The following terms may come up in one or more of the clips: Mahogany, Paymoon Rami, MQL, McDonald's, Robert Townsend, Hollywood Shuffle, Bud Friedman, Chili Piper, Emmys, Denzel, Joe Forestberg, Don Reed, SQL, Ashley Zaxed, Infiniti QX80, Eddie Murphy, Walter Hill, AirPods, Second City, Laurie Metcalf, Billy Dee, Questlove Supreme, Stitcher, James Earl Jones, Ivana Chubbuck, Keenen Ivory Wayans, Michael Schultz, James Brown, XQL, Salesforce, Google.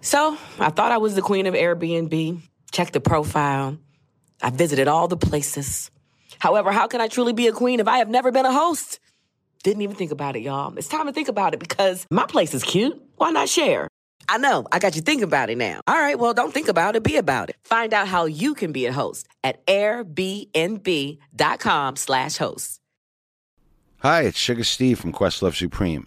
So I thought I was the queen of Airbnb, checked the profile. I visited all the places. However, how can I truly be a queen if I have never been a host? Didn't even think about it, y'all. It's time to think about it because my place is cute. Why not share? I know. I got you thinking about it now. All right, well, don't think about it. Be about it. Find out how you can be a host at airbnb.com/host. Hi, it's Sugar Steve from Questlove Supreme.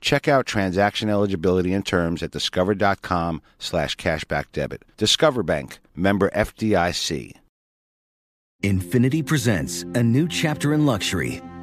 Check out transaction eligibility and terms at discover.com/cashbackdebit. Discover Bank, member FDIC. Infinity presents a new chapter in luxury.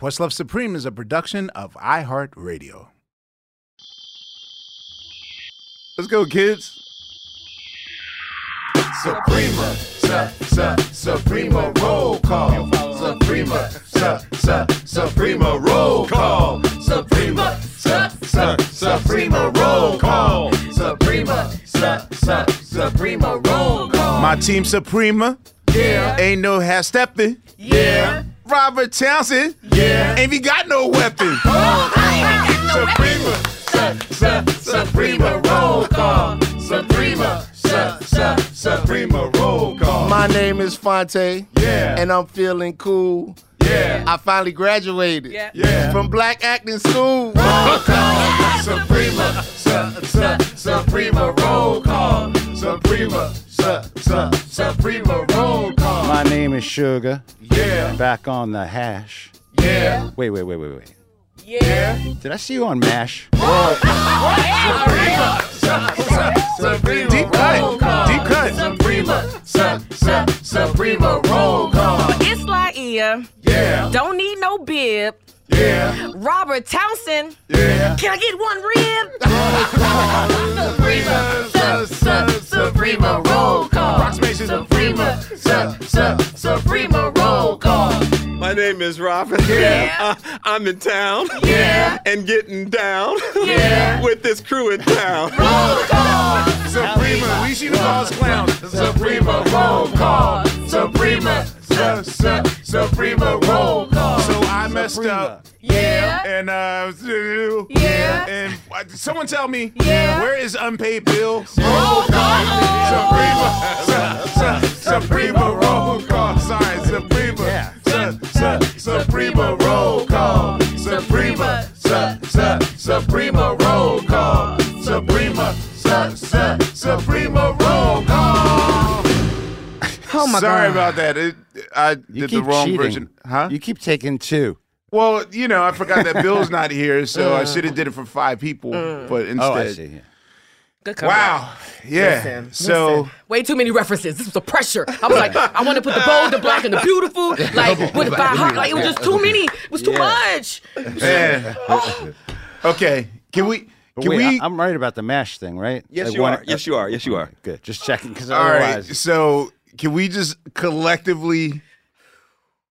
Questlove Supreme is a production of iHeartRadio. Let's go, kids. Suprema, Suprema roll call. Suprema, Suprema roll call. Suprema, Suprema roll call. Suprema, Suprema roll call. My team Suprema. Yeah. Ain't no half stepping. Yeah. Robert Townsend, yeah, ain't we got no weapon. Oh, I ain't got no Suprema roll call. Suprema, Suprema roll call. My name is Fonte, yeah, and I'm feeling cool. Yeah, I finally graduated, yeah, yeah, from black acting school. Roll call, Suprema, Suprema roll call. Suprema, Suprema roll call. My name is Sugar. Yeah. Back on the hash. Yeah. Wait. Yeah. Did I see you on MASH? Roll call. Suprema. Deep cut. Deep cut. Suprema. Suprema roll call. It's Laia. Yeah. Don't need no bib. Yeah. Robert Townsend. Yeah. Can I get one rib? Suprema. Suprema roll call. Approximation. Suprema. Suprema roll call. My name is Robert. Yeah. I'm in town. Yeah. And getting down. Yeah. With this crew in town. Roll call. Suprema. We see the boss clown. Suprema roll call. Suprema. Suprema roll call. So I messed up. Yeah. And yeah. And someone tell me. Yeah. Where is unpaid bill? Roll call. Suprema. Suprema roll call. Sorry, Suprema. Yeah. Suprema roll call. Suprema. Suprema roll call. Suprema. Suprema roll call. Oh my God. Sorry about that. I did the wrong version. Huh? You keep taking two. Well, you know, I forgot that Bill's not here, so I should have did it for five people, but instead. Oh, I see. Yeah. Good comeback. Wow. Yeah. Listen. Way too many references. This was the pressure. I was like, I want to put the bold, the black, and the beautiful. Like, with by heart. Like, it was just too many. It was too much. Yeah. Oh. Okay. Can we? I'm right about the MASH thing, right? Yes, like, you are. Yes, you are. Good. Just checking. Because otherwise. Right. So, can we just collectively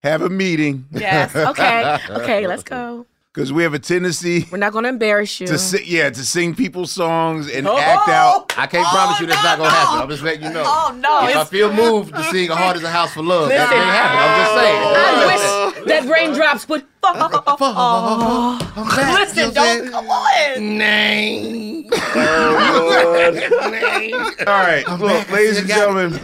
have a meeting? Yes. Okay. Okay. Let's go. Because we have a tendency. We're not going to embarrass you. To sing people's songs and act out. I can't promise you that's not going to happen. I'm just letting you know. Oh, no. If I feel moved to sing Hard as a House for Love, that's going to happen. I'm just saying. I wish that raindrops would fall. Listen, don't. Come on. Name. All right. Look, ladies and gentlemen.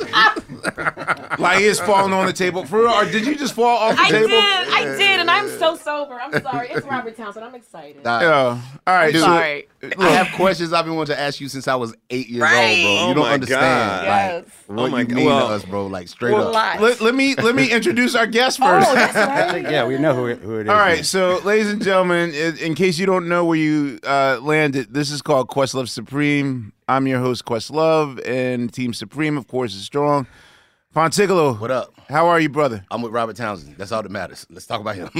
Laia's falling on the table. For real, did you just fall off the table? I did, and I'm so sober. I'm sorry. It's Robert Townsend. I'm excited. All right. Sorry. Look, I have questions I've been wanting to ask you since I was 8 years old, bro. You don't understand. Yes. Like, what you mean to us, bro? Like, straight up. Let me introduce our guest first. Oh, that's right. Yeah, we know who it is. All right, so, ladies and gentlemen, in case you don't know where you landed, this is called Questlove Supreme. I'm your host, Questlove, and Team Supreme, of course, is strong. Pontigolo. What up? How are you, brother? I'm with Robert Townsend. That's all that matters. Let's talk about him.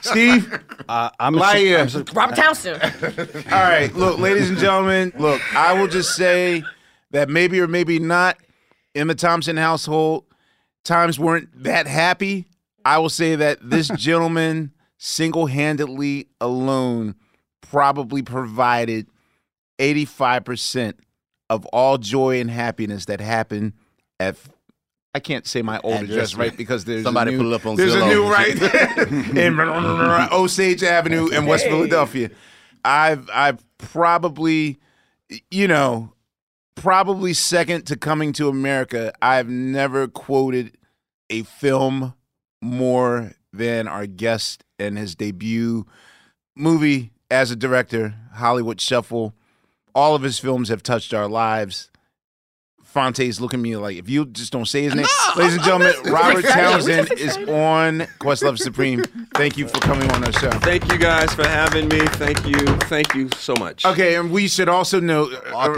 Steve? Robert Townsend. All right. Look, ladies and gentlemen, look, I will just say that maybe or maybe not in the Thompson household, times weren't that happy. I will say that this gentleman single-handedly alone probably provided 85% of all joy and happiness that happened at I can't say my old address right because there's somebody a new, pull up on there's Zillow a new right there in Osage Avenue in West Philadelphia. I've probably, you know, probably second to Coming to America. I've never quoted a film more than our guest and his debut movie as a director, Hollywood Shuffle. All of his films have touched our lives. Fonte's looking at me like, if you just don't say his name. No, ladies and gentlemen, Robert Townsend is on Questlove Supreme. Thank you for coming on our show. Thank you guys for having me. Thank you. Thank you so much. Okay, and we should also note,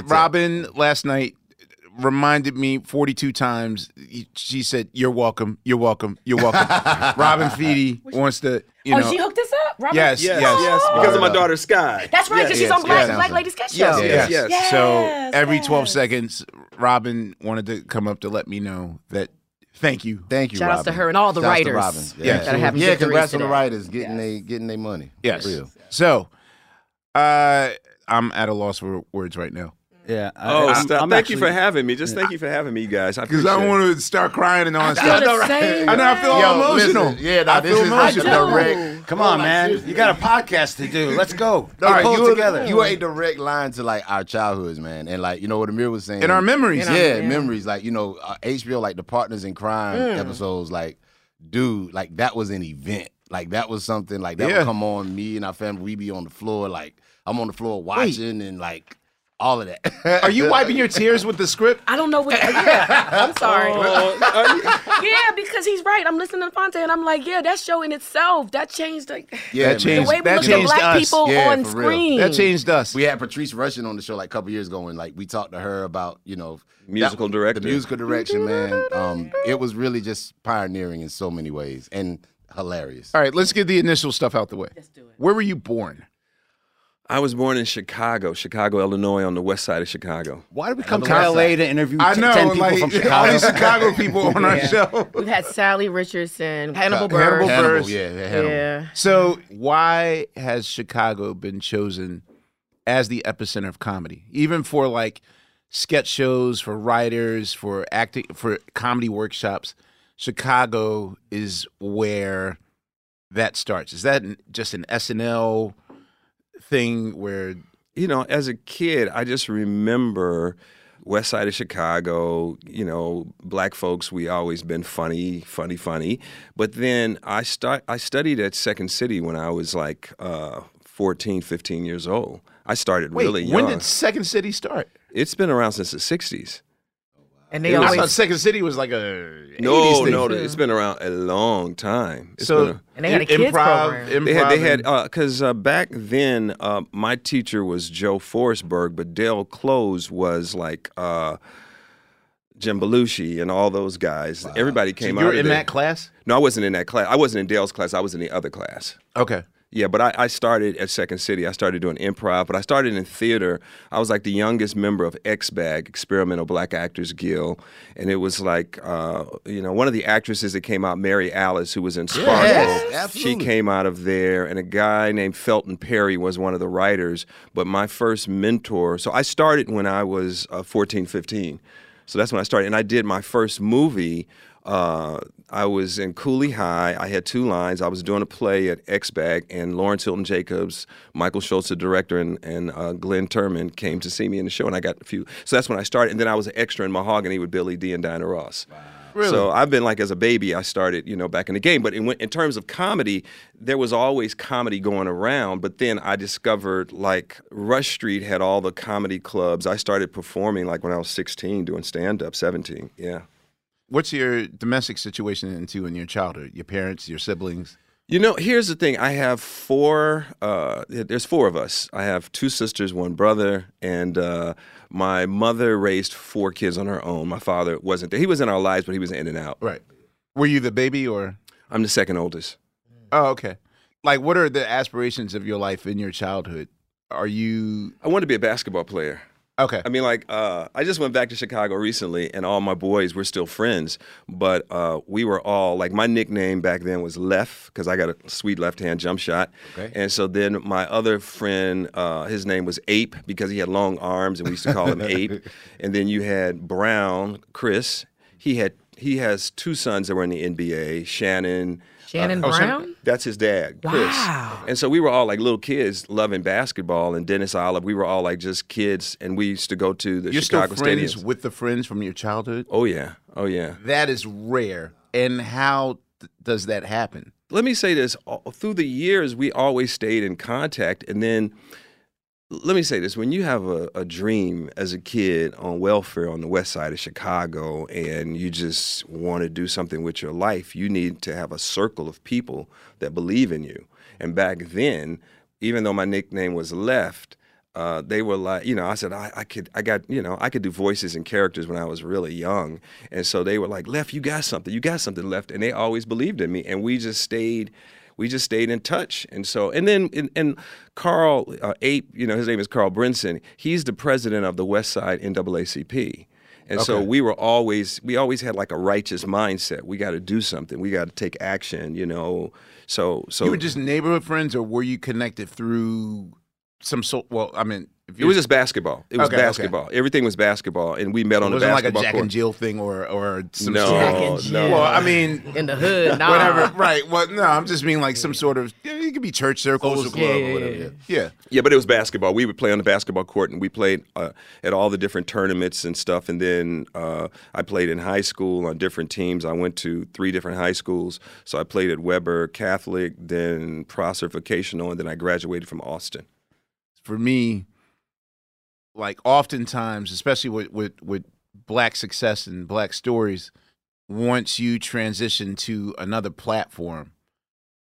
Robin last night reminded me 42 times. She said, "You're welcome. You're welcome. You're welcome." Robin Feedy wants to, you know. Oh, she hooked us up? Robin? Yes. Because of my daughter, Sky. That's right, because she's on Black Ladies Sketch Show. Yes. So every 12 seconds, Robin wanted to come up to let me know that. Thank you. Shout out to her and all the writers. Yeah, congrats on the writers getting their money. Yes. Real. So, I'm at a loss for words right now. Yeah. Thank you for having me. Thank you for having me, guys. Because I want to start crying and all that stuff. I feel all emotional. This is direct. Come on, man. You got a podcast to do. Let's go. All right, pull together. You are a direct line to like our childhoods, man, and like you know what Amir was saying. And our memories. Yeah, memories. Like you know, HBO, like the Partners in Crime episodes. Like, dude, like that was an event. Like that was something. Like that would come on. Me and our family, we be on the floor. Like I'm on the floor watching and like. All of that. Are you wiping your tears with the script? I don't know what. I'm sorry. Because he's right. I'm listening to Fonte, and I'm like, that show in itself, that changed. The way we look at black people on screen. That changed us. We had Patrice Rushen on the show like a couple years ago, and like we talked to her about musical direction. The musical direction, man. It was really just pioneering in so many ways and hilarious. All right, let's get the initial stuff out the way. Let's do it. Where were you born? I was born in Chicago, Illinois, on the west side of Chicago. Why did we come to L.A. to interview 10 people from Chicago? All these Chicago people on our show. We've had Sally Richardson, Hannibal Buress. Hannibal. So why has Chicago been chosen as the epicenter of comedy? Even for like sketch shows, for writers, for acting, for comedy workshops, Chicago is where that starts. Is that just an SNL thing where, you know, as a kid, I just remember west side of Chicago, you know, black folks, we always been funny. But then I studied at Second City when I was like 14, 15 years old. I started really young. When did Second City start? It's been around since the 60s. And I thought Second City was like a 80s thing. No, it's been around a long time. And they had a kids program. They had because back then my teacher was Joe Forestberg, but Dale Close was like Jim Belushi and all those guys. Wow. Everybody came out. You were in that class? No, I wasn't in that class. I wasn't in Dale's class. I was in the other class. Okay. Yeah, but I started at Second City. I started doing improv, but I started in theater. I was like the youngest member of X-Bag, Experimental Black Actors Guild, and it was like, you know, one of the actresses that came out, Mary Alice, who was in Sparkle. Yes, she came out of there, and a guy named Felton Perry was one of the writers, but my first mentor, so I started when I was 14, 15. So that's when I started, and I did my first movie. I was in Cooley High. I had two lines. I was doing a play at X-Bag, and Lawrence Hilton Jacobs, Michael Schultz, the director, and Glenn Turman came to see me in the show, and I got a few. So that's when I started. And then I was an extra in Mahogany with Billy Dee and Diana Ross. Wow. Really? So I've been like, as a baby, I started, you know, back in the game. But in terms of comedy, there was always comedy going around. But then I discovered, like, Rush Street had all the comedy clubs. I started performing like when I was 16, doing stand-up, 17. Yeah. What's your domestic situation into in your childhood? Your parents, your siblings? You know, here's the thing. I have there's four of us. I have two sisters, one brother, and my mother raised four kids on her own. My father wasn't there. He was in our lives, but he was in and out. Right. Were you the baby or? I'm the second oldest. Oh, okay. Like, what are the aspirations of your life in your childhood? Are you? I wanted to be a basketball player. Okay. I mean, like, I just went back to Chicago recently, and all my boys were still friends, but we were all, like, my nickname back then was Left, because I got a sweet left-hand jump shot. Okay. And so then my other friend, his name was Ape, because he had long arms, and we used to call him Ape. And then you had Brown, Chris. He has two sons that were in the NBA, Shannon Brown? So that's his dad, Chris. Wow. And so we were all like little kids loving basketball, and Dennis Olive, we were all like just kids, and we used to go to the Chicago stadiums. You're still friends with the friends from your childhood? Oh, yeah. Oh, yeah. That is rare. And how does that happen? Let me say this. Through the years, we always stayed in contact, and then... Let me say this. When you have a dream as a kid on welfare on the west side of Chicago and you just want to do something with your life, you need to have a circle of people that believe in you. And back then, even though my nickname was Left, they were like, you know, I said, I could do voices and characters when I was really young. And so they were like, Left, you got something, Left. And they always believed in me. And we just stayed in touch. And Carl Ape, you know, his name is Carl Brinson. He's the president of the West Side NAACP. And so we always had like a righteous mindset. We got to do something. We got to take action, you know. So you were just neighborhood friends, or were you connected through some sort? Well, I mean, it was just basketball. It was basketball. Okay. Everything was basketball, and we met on the basketball court. It wasn't like a Jack and Jill thing or some sort of... Jack and Jill. No. Well, I mean... In the hood, nah. Whatever, right. Well, no, I'm just meaning like some sort of... It could be church circles, social club or whatever. Yeah. Yeah, but it was basketball. We would play on the basketball court, and we played at all the different tournaments and stuff, and then I played in high school on different teams. I went to three different high schools, so I played at Weber Catholic, then Prosser Vocational, and then I graduated from Austin. For me... Like oftentimes, especially with black success and black stories, once you transition to another platform,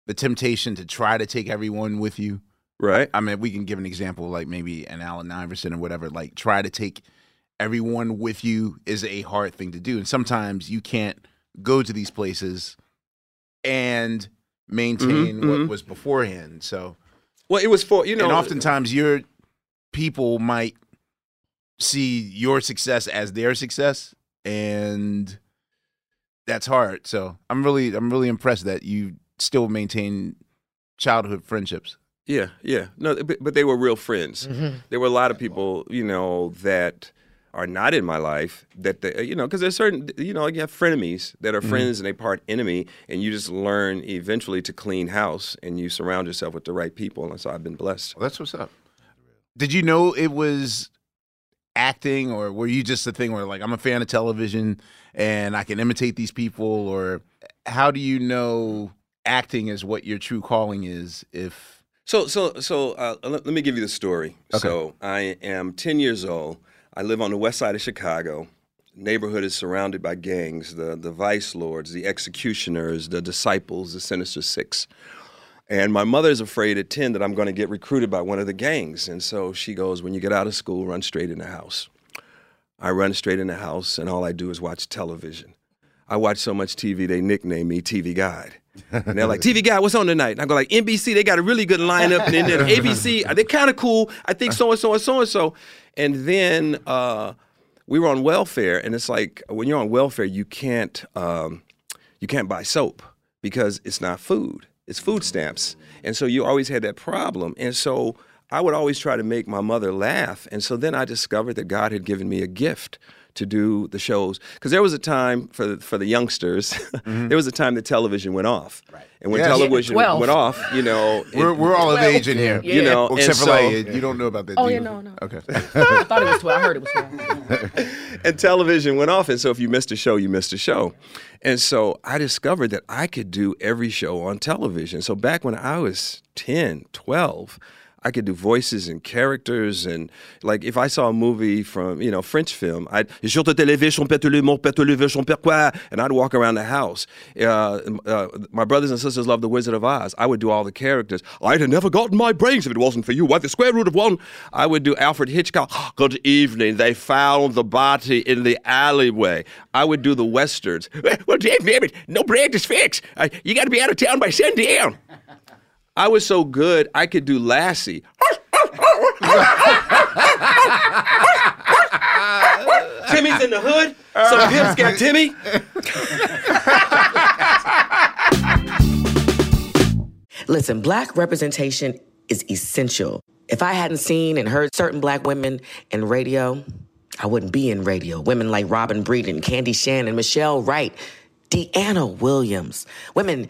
the temptation to try to take everyone with you. Right. I mean, we can give an example, like maybe an Allen Iverson or whatever, like try to take everyone with you is a hard thing to do. And sometimes you can't go to these places and maintain what was beforehand. So, well, it was for, you know. And oftentimes people might see your success as their success, and that's hard. So I'm really impressed that you still maintain childhood friendships. Yeah. No, but they were real friends. Mm-hmm. There were a lot of people, you know, that are not in my life that they, you know, because there's certain, you know, you have frenemies that are friends and they part enemy, and you just learn eventually to clean house and you surround yourself with the right people. And so I've been blessed. Well, that's what's up. Did you know it was acting, or were you just the thing where, like, I'm a fan of television and I can imitate these people? Or how do you know acting is what your true calling is? If let me give you the story. Okay. So I am 10 years old. I live on the west side of Chicago. Neighborhood is surrounded by gangs, the Vice Lords, the Executioners, the Disciples, the Sinister Six. And my mother's afraid at 10 that I'm going to get recruited by one of the gangs. And so she goes, when you get out of school, run straight in the house. I run straight in the house, and all I do is watch television. I watch so much TV, they nicknamed me TV Guide. And they're like, TV Guide, what's on tonight? And I go like, NBC, they got a really good lineup. And then ABC, they're kind of cool. I think so-and-so and so-and-so. And then we were on welfare, and it's like when you're on welfare, you can't buy soap because it's not food. It's food stamps. And so you always had that problem. And so I would always try to make my mother laugh. And so then I discovered that God had given me a gift to do the shows. Because there was a time, for the youngsters, mm-hmm. there was a time that television went off. Right. And when television went off, you know. We're all of age in here. Yeah. You know, except for like, you don't know about that. Oh, yeah, no. Okay. I thought it was 12. I heard it was 12. And television went off. And so if you missed a show, you missed a show. And so I discovered that I could do every show on television. So back when I was 10, 12, I could do voices and characters, and like if I saw a movie from, you know, French film, I'd and I'd walk around the house. My brothers and sisters love The Wizard of Oz. I would do all the characters. I'd have never gotten my brains if it wasn't for you. What, the square root of one? I would do Alfred Hitchcock. Good evening. They found the body in the alleyway. I would do the westerns. Well, damn it, no brand is fixed. You got to be out of town by sundown. I was so good, I could do Lassie. Timmy's in the hood. Some pimps got Timmy. Listen, black representation is essential. If I hadn't seen and heard certain black women in radio, I wouldn't be in radio. Women like Robin Breeden, Candy Shannon, Michelle Wright, Deanna Williams. Women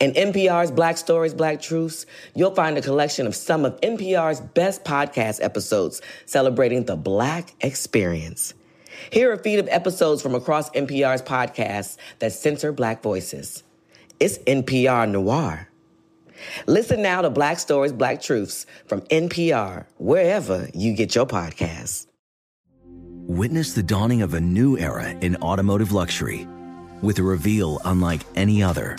In NPR's Black Stories, Black Truths, you'll find a collection of some of NPR's best podcast episodes celebrating the black experience. Hear a feed of episodes from across NPR's podcasts that center black voices. It's NPR noir. Listen now to Black Stories, Black Truths from NPR, wherever you get your podcasts. Witness the dawning of a new era in automotive luxury, with a reveal unlike any other,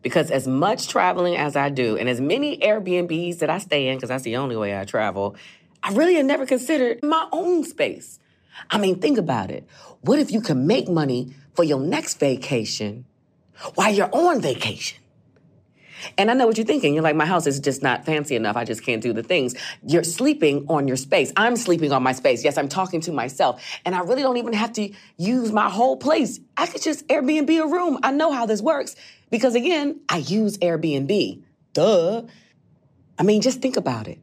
Because as much traveling as I do, and as many Airbnbs that I stay in, because that's the only way I travel, I really had never considered my own space. I mean, think about it. What if you could make money for your next vacation while you're on vacation? And I know what you're thinking. You're like, my house is just not fancy enough. I just can't do the things. You're sleeping on your space. I'm sleeping on my space. Yes, I'm talking to myself. And I really don't even have to use my whole place. I could just Airbnb a room. I know how this works because, again, I use Airbnb. Duh. I mean, just think about it.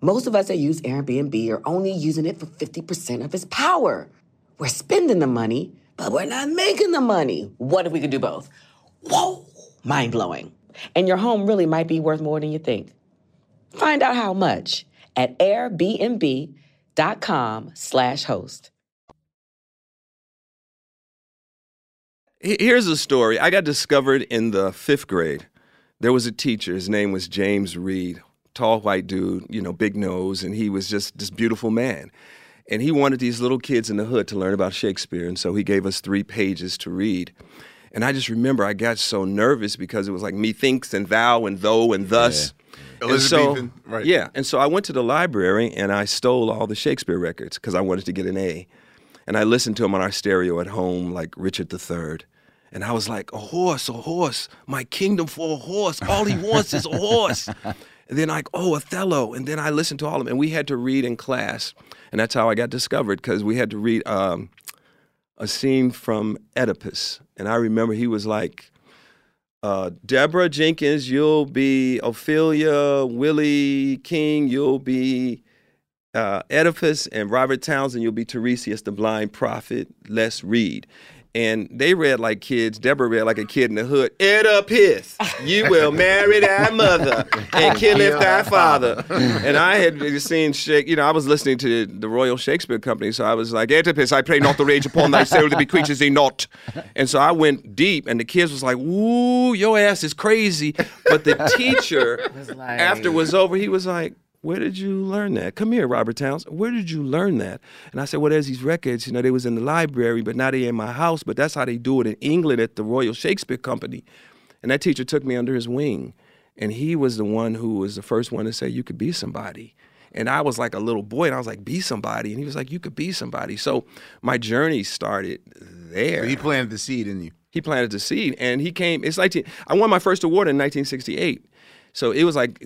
Most of us that use Airbnb are only using it for 50% of its power. We're spending the money, but we're not making the money. What if we could do both? Whoa, mind-blowing. And your home really might be worth more than you think. Find out how much at airbnb.com/host. Here's a story. I got discovered in the fifth grade. There was a teacher. His name was James Reed, tall white dude, you know, big nose. And he was just this beautiful man. And he wanted these little kids in the hood to learn about Shakespeare. And so he gave us 3 pages to read. And I just remember I got so nervous because it was like me thinks and thou and though and thus. Yeah. Elizabethan, so, right. Yeah, and so I went to the library and I stole all the Shakespeare records because I wanted to get an A. And I listened to them on our stereo at home, like Richard III. And I was like, a horse, my kingdom for a horse. All he wants is a horse. And then like, oh, Othello. And then I listened to all of them. And we had to read in class. And that's how I got discovered, because we had to read a scene from Oedipus. And I remember he was like, Deborah Jenkins, you'll be Ophelia. Willie King, you'll be Oedipus. And Robert Townsend, you'll be Tiresias, the blind prophet. Let's read. And they read like kids. Deborah read like a kid in the hood. Oedipus, you will marry thy mother and killeth thy father. And I had seen Shakespeare. You know, I was listening to the Royal Shakespeare Company, so I was like, Oedipus, I pray not to rage upon thy soul to be creatures thee not. And so I went deep, and the kids was like, "Ooh, your ass is crazy." But the teacher, after it was over, he was like, "Where did you learn that? Come here, Robert Townsend. Where did you learn that?" And I said, "Well, there's these records. You know, they was in the library, but now they in my house. But that's how they do it in England at the Royal Shakespeare Company." And that teacher took me under his wing. And he was the one who was the first one to say, you could be somebody. And I was like a little boy, and I was like, be somebody. And he was like, you could be somebody. So my journey started there. So he planted the seed in you. He planted the seed. And he came, I won my first award in 1968. So it was like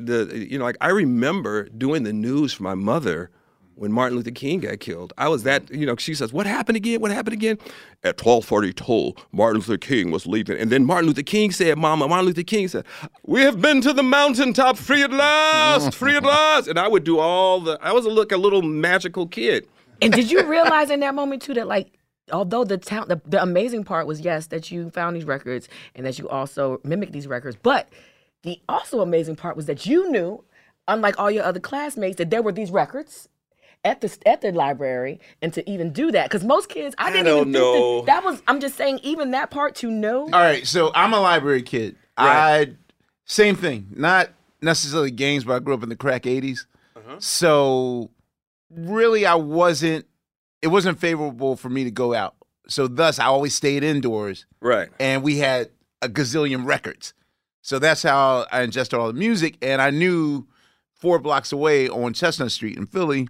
I remember doing the news for my mother when Martin Luther King got killed. I was that, she says, "What happened again? What happened again?" At 12:42, Martin Luther King was leaving. And then Martin Luther King said, "Mama," Martin Luther King said, "We have been to the mountaintop, free at last, free at last." And I would do I was a little magical kid. And did you realize in that moment too that although the amazing part was, yes, that you found these records and that you also mimicked these records, but the also amazing part was that you knew, unlike all your other classmates, that there were these records at the library, and to even do that, because most kids, I didn't even know. I'm just saying, even that part to know. All right, so I'm a library kid. Right. Same thing, not necessarily games, but I grew up in the crack 80s. So really, it wasn't favorable for me to go out. So thus, I always stayed indoors. Right. And we had a gazillion records. So that's how I ingested all the music. And I knew 4 blocks away on Chestnut Street in Philly,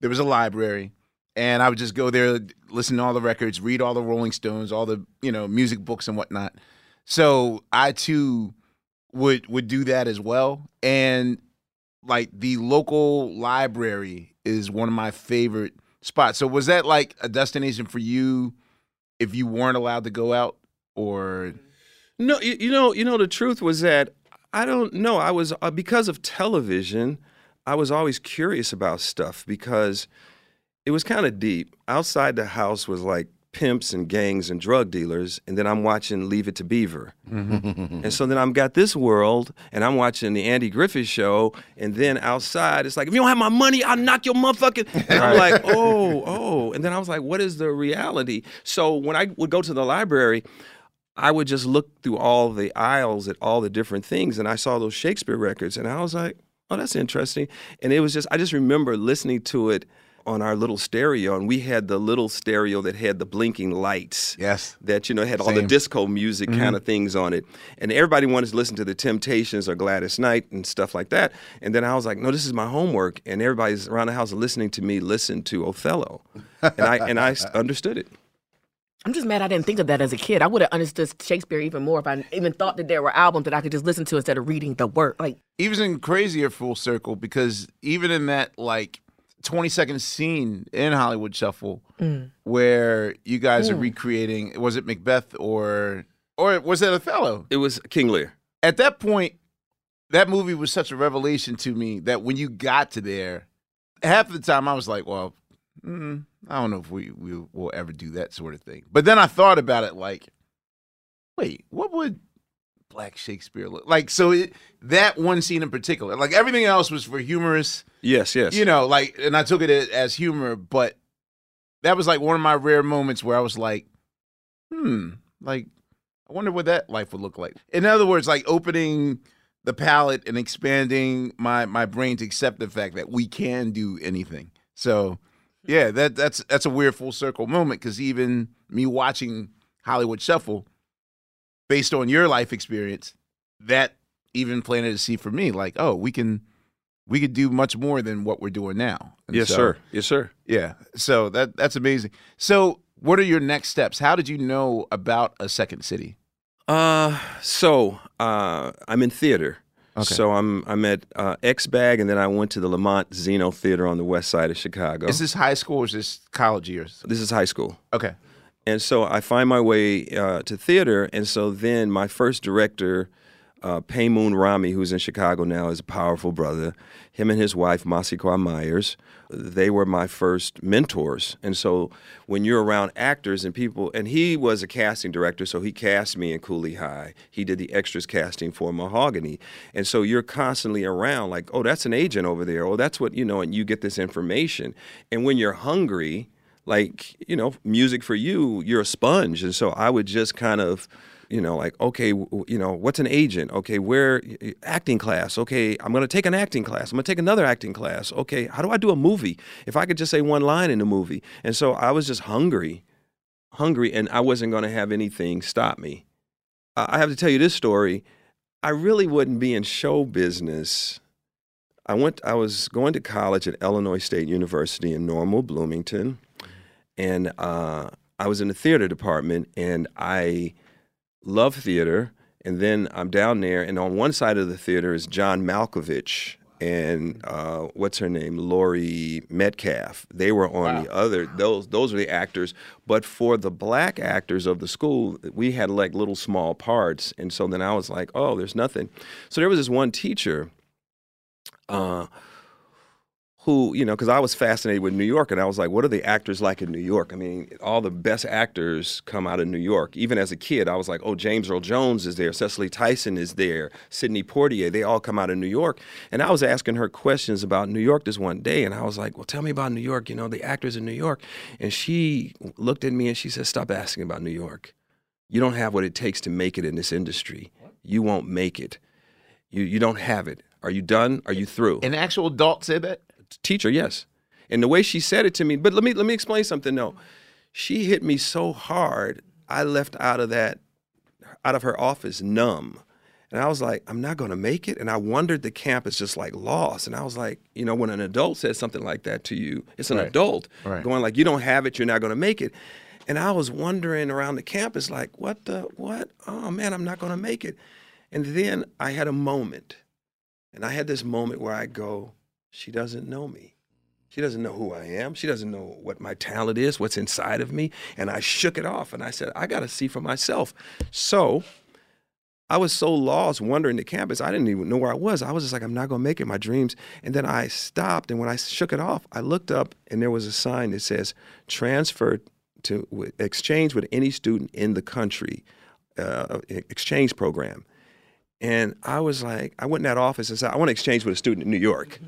there was a library. And I would just go there, listen to all the records, read all the Rolling Stones, all the, music books and whatnot. So I, too, would do that as well. And, the local library is one of my favorite spots. So was that, a destination for you if you weren't allowed to go out, or...? No, the truth was that I don't know. I was because of television, I was always curious about stuff because it was kind of deep. Outside the house was like pimps and gangs and drug dealers, and then I'm watching Leave It to Beaver. And so then I've got this world, and I'm watching the Andy Griffith Show, and then outside it's like, if you don't have my money, I'll knock your motherfucking... And I'm like, oh. And then I was like, what is the reality? So when I would go to the library, I would just look through all the aisles at all the different things, and I saw those Shakespeare records, and I was like, oh, that's interesting. And it was just, I just remember listening to it on our little stereo, and we had the little stereo that had the blinking lights. Yes. That, had all the disco music kind of things on it. And everybody wanted to listen to The Temptations or Gladys Knight and stuff like that. And then I was like, no, this is my homework. And everybody's around the house listening to me listen to Othello. And I understood it. I'm just mad I didn't think of that as a kid. I would have understood Shakespeare even more if I even thought that there were albums that I could just listen to instead of reading the work. Even crazier full circle, because even in that 20-second scene in Hollywood Shuffle where you guys are recreating, was it Macbeth or was it Othello? It was King Lear. At that point, that movie was such a revelation to me that when you got to there, half the time I was like, well, I don't know if we will ever do that sort of thing. But then I thought about it wait, what would Black Shakespeare look like? So that one scene in particular, everything else was for humorous. Yes. And I took it as humor, but that was one of my rare moments where I was I wonder what that life would look like. In other words, opening the palette and expanding my brain to accept the fact that we can do anything. So... yeah, that's a weird full circle moment, because even me watching Hollywood Shuffle, based on your life experience, that even Planet of the Sea for me, like, oh, we could do much more than what we're doing now. And yes, sir. Yeah. So that's amazing. So what are your next steps? How did you know about A Second City? So I'm in theater. Okay. So I'm at X-Bag, and then I went to the Lamont Zeno Theater on the west side of Chicago. Is this high school or is this college years? This is high school. Okay. And so I find my way to theater, and so then my first director, Paymoon Rami, who's in Chicago now, is a powerful brother. Him and his wife, Masikwa Myers, they were my first mentors. And so when you're around actors and people, and he was a casting director, so he cast me in Cooley High. He did the extras casting for Mahogany. And so you're constantly around like, oh, that's an agent over there. Oh, that's what, you know, and you get this information. And when you're hungry, like, you know, music for you, you're a sponge. And so I would just kind of, you know, like, okay, you know, what's an agent? Okay, where, acting class. Okay, I'm going to take an acting class. I'm going to take another acting class. Okay, how do I do a movie? If I could just say one line in the movie. And so I was just hungry, and I wasn't going to have anything stop me. I have to tell you this story. I really wouldn't be in show business. I was going to college at Illinois State University in Normal, Bloomington, and I was in the theater department, and I love theater, and then I'm down there, and on one side of the theater is John Malkovich and what's her name, Laurie Metcalf. They were on the other. Those were the actors, but for the black actors of the school, we had like little small parts, and so then I was like, oh, there's nothing. So there was this one teacher who, you know, because I was fascinated with New York, and I was like, what are the actors like in New York? I mean, all the best actors come out of New York. Even as a kid, I was like, oh, James Earl Jones is there, Cecily Tyson is there, Sidney Poitier, they all come out of New York. And I was asking her questions about New York this one day, and I was like, well, tell me about New York, you know, the actors in New York. And she looked at me and she said, stop asking about New York. You don't have what it takes to make it in this industry. You won't make it. You don't have it. Are you done? Are you through? An actual adult said that? Teacher, yes. And the way she said it to me, but let me explain something though. She hit me so hard, I left out of her office numb. And I was like, I'm not gonna make it. And I wandered the campus just like lost. And I was like, you know, when an adult says something like that to you, it's an adult going like, you don't have it, you're not gonna make it. And I was wandering around the campus like, what? Oh man, I'm not gonna make it. And then I had a moment. And I had this moment where I go, she doesn't know me. She doesn't know who I am. She doesn't know what my talent is, what's inside of me. And I shook it off and I said, I got to see for myself. So I was so lost wandering the campus. I didn't even know where I was. I was just like, I'm not going to make it, my dreams. And then I stopped. And when I shook it off, I looked up and there was a sign that says, transfer to exchange with any student in the country, exchange program. And I was like, I went in that office and said, I want to exchange with a student in New York.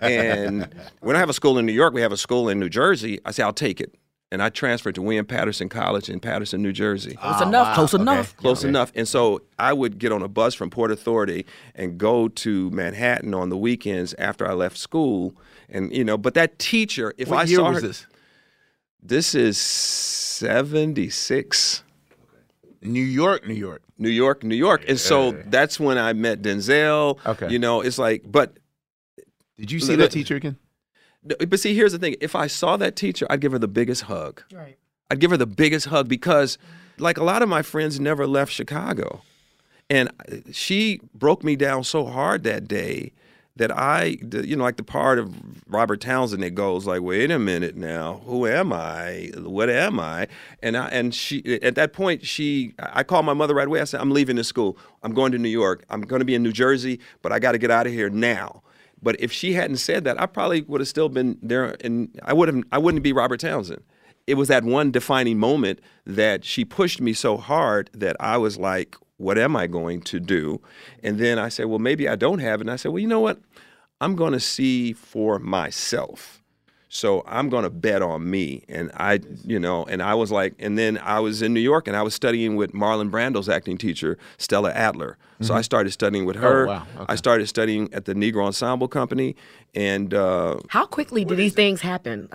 And we don't have a school in New York. We have a school in New Jersey. I said, I'll take it. And I transferred to William Patterson College in Patterson, New Jersey. Close enough. And so I would get on a bus from Port Authority and go to Manhattan on the weekends after I left school. And, you know, but that teacher, if I saw her. What year was this? This is 76. New York. And so that's when I met Denzel. Okay. You know, it's like, but. Did you see that teacher again? But see, here's the thing. If I saw that teacher, I'd give her the biggest hug. Right. I'd give her the biggest hug because, like, a lot of my friends never left Chicago. And she broke me down so hard that day that I, you know, like the part of Robert Townsend that goes like, wait a minute now, who am I? What am I? And she, at that point, I called my mother right away. I said, I'm leaving this school. I'm going to New York. I'm going to be in New Jersey, but I got to get out of here now. But if she hadn't said that, I probably would have still been there, and I wouldn't be Robert Townsend. It was that one defining moment that she pushed me so hard that I was like, what am I going to do? And then I said, well, maybe I don't have it. And I said, well, you know what? I'm going to see for myself. So I'm going to bet on me. And I, you know, and I was like, and then I was in New York and I was studying with Marlon Brando's acting teacher, Stella Adler. Mm-hmm. So I started studying with her. Oh, wow. Okay. I started studying at the Negro Ensemble Company. And how quickly do these things happen?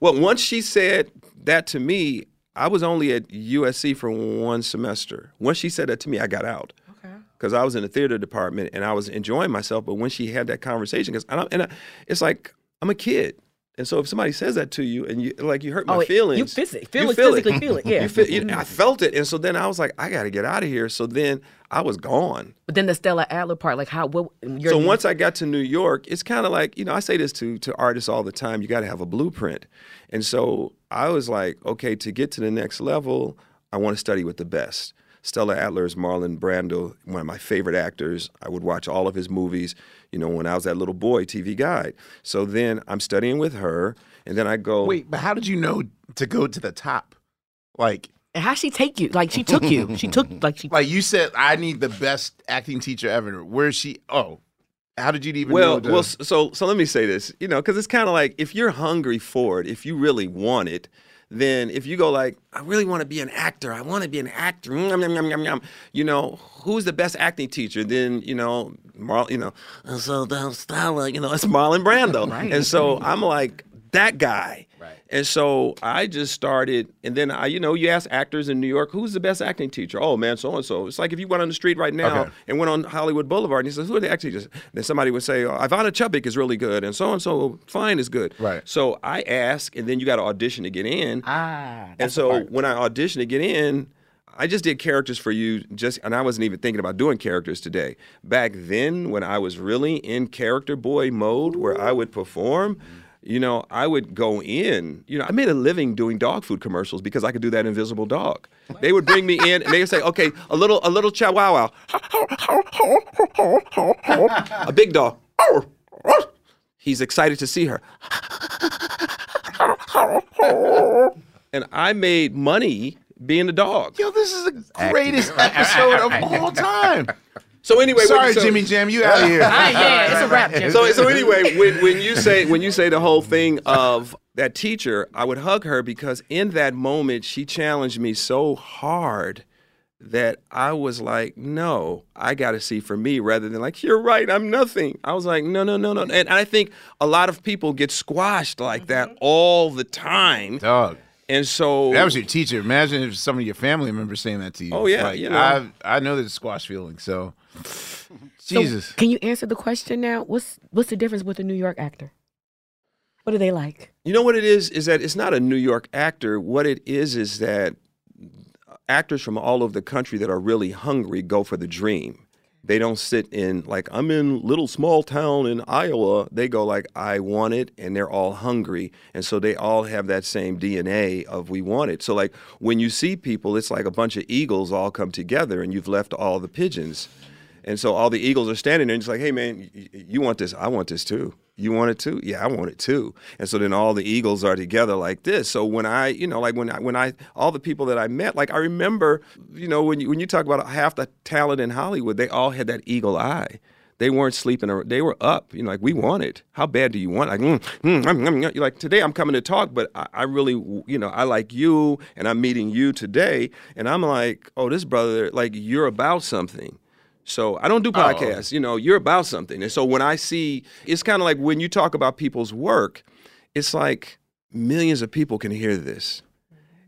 Well, once she said that to me, I was only at USC for one semester. Once she said that to me, I got out. Okay. because I was in the theater department and I was enjoying myself. But when she had that conversation, because it's like, I'm a kid. And so if somebody says that to you and you like you hurt my feelings, you physically feel it. Yeah, I felt it, and so then I was like, I got to get out of here. So then I was gone. But then the Stella Adler part, like how? What, so once I got to New York, it's kind of like I say this to artists all the time. You got to have a blueprint, and so I was like, okay, to get to the next level, I want to study with the best. Stella Adler is Marlon Brando, one of my favorite actors. I would watch all of his movies, when I was that little boy TV guide. So then I'm studying with her, and then I go... Wait, but how did you know to go to the top? Like... And how'd she take you? Like, she took you. Like, you said, I need the best acting teacher ever. Where is she... Oh, how did you even know to... Well, so let me say this, because it's kind of like, if you're hungry for it, if you really want it, then if you go like, I really want to be an actor, who's the best acting teacher? Then, and so that's Stella, it's Marlon Brando. Right. And so I'm like, that guy. Right. And so I just started, and then you ask actors in New York, who's the best acting teacher? Oh man, so-and-so. It's like if you went on the street right now and went on Hollywood Boulevard and you said, who are the acting teachers? Then somebody would say, Ivana Chubbuck is really good, and so Fine is good. Right. So I ask, and then you got to audition to get in. And so when I auditioned to get in, I just did characters for you, and I wasn't even thinking about doing characters today. Back then, when I was really in character boy mode, where I would perform, I would go in. I made a living doing dog food commercials because I could do that invisible dog. They would bring me in, and they would say, okay, a little chihuahua. A big dog. He's excited to see her. And I made money being a dog. Yo, this is the greatest episode of all time. So anyway, Jimmy Jam, you out of here. Yeah, it's a wrap, Jimmy. So anyway, when you say the whole thing of that teacher, I would hug her because in that moment she challenged me so hard that I was like, no, I got to see for me rather than like, you're right, I'm nothing. I was like, no. And I think a lot of people get squashed like that all the time. Dog. And so that was your teacher. Imagine if some of your family members saying that to you. Oh yeah, I know there's a squash feeling. So Jesus, so can you answer the question now? What's the difference with a New York actor? What are they like? You know what it is that it's not a New York actor. What it is that actors from all over the country that are really hungry go for the dream. They don't sit in like, I'm in little small town in Iowa. They go like, I want it, and they're all hungry. And so they all have that same DNA of we want it. So like when you see people, it's like a bunch of eagles all come together and you've left all the pigeons. And so all the eagles are standing there and it's like, hey man, you want this? I want this too. You want it too? Yeah, I want it too. And so then all the eagles are together like this. So when I, all the people that I met, like I remember, when you talk about half the talent in Hollywood, they all had that eagle eye. They weren't sleeping, or they were up, like we want it. How bad do you want? Like, you're like, today I'm coming to talk, but I really, I like you and I'm meeting you today. And I'm like, oh, this brother, like you're about something. So I don't do podcasts, you're about something. And so when I see, it's kind of like when you talk about people's work, it's like millions of people can hear this.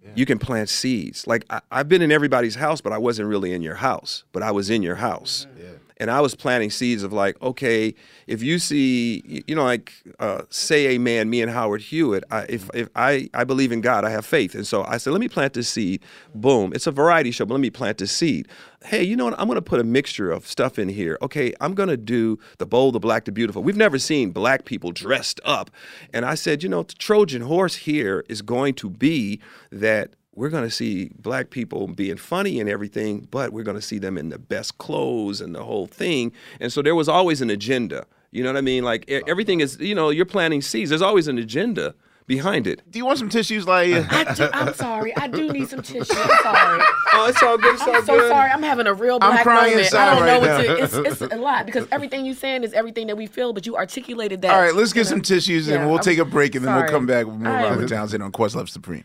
Yeah. You can plant seeds. Like I've been in everybody's house, but I wasn't really in your house, but I was in your house. Yeah. And I was planting seeds of like, okay, if you see, Say Amen, me and Howard Hewitt, I believe in God, I have faith. And so I said, let me plant this seed. Boom. It's a variety show, but let me plant this seed. Hey, you know what? I'm going to put a mixture of stuff in here. Okay, I'm going to do the bold, the black, the beautiful. We've never seen black people dressed up. And I said, the Trojan horse here is going to be that we're going to see black people being funny and everything, but we're going to see them in the best clothes and the whole thing. And so there was always an agenda. You know what I mean? Like everything is, you're planting seeds. There's always an agenda behind it. Do you want some tissues, Laia? I do. I'm sorry. I do need some tissues. I'm sorry. Oh, it's all good. It's all good. I'm so sorry. I'm having a real black moment. I don't know what to. It's a lot because everything you're saying is everything that we feel, but you articulated that. All right, let's get some tissues and we'll take a break and then we'll come back with more Robert Townsend on Questlove Supreme.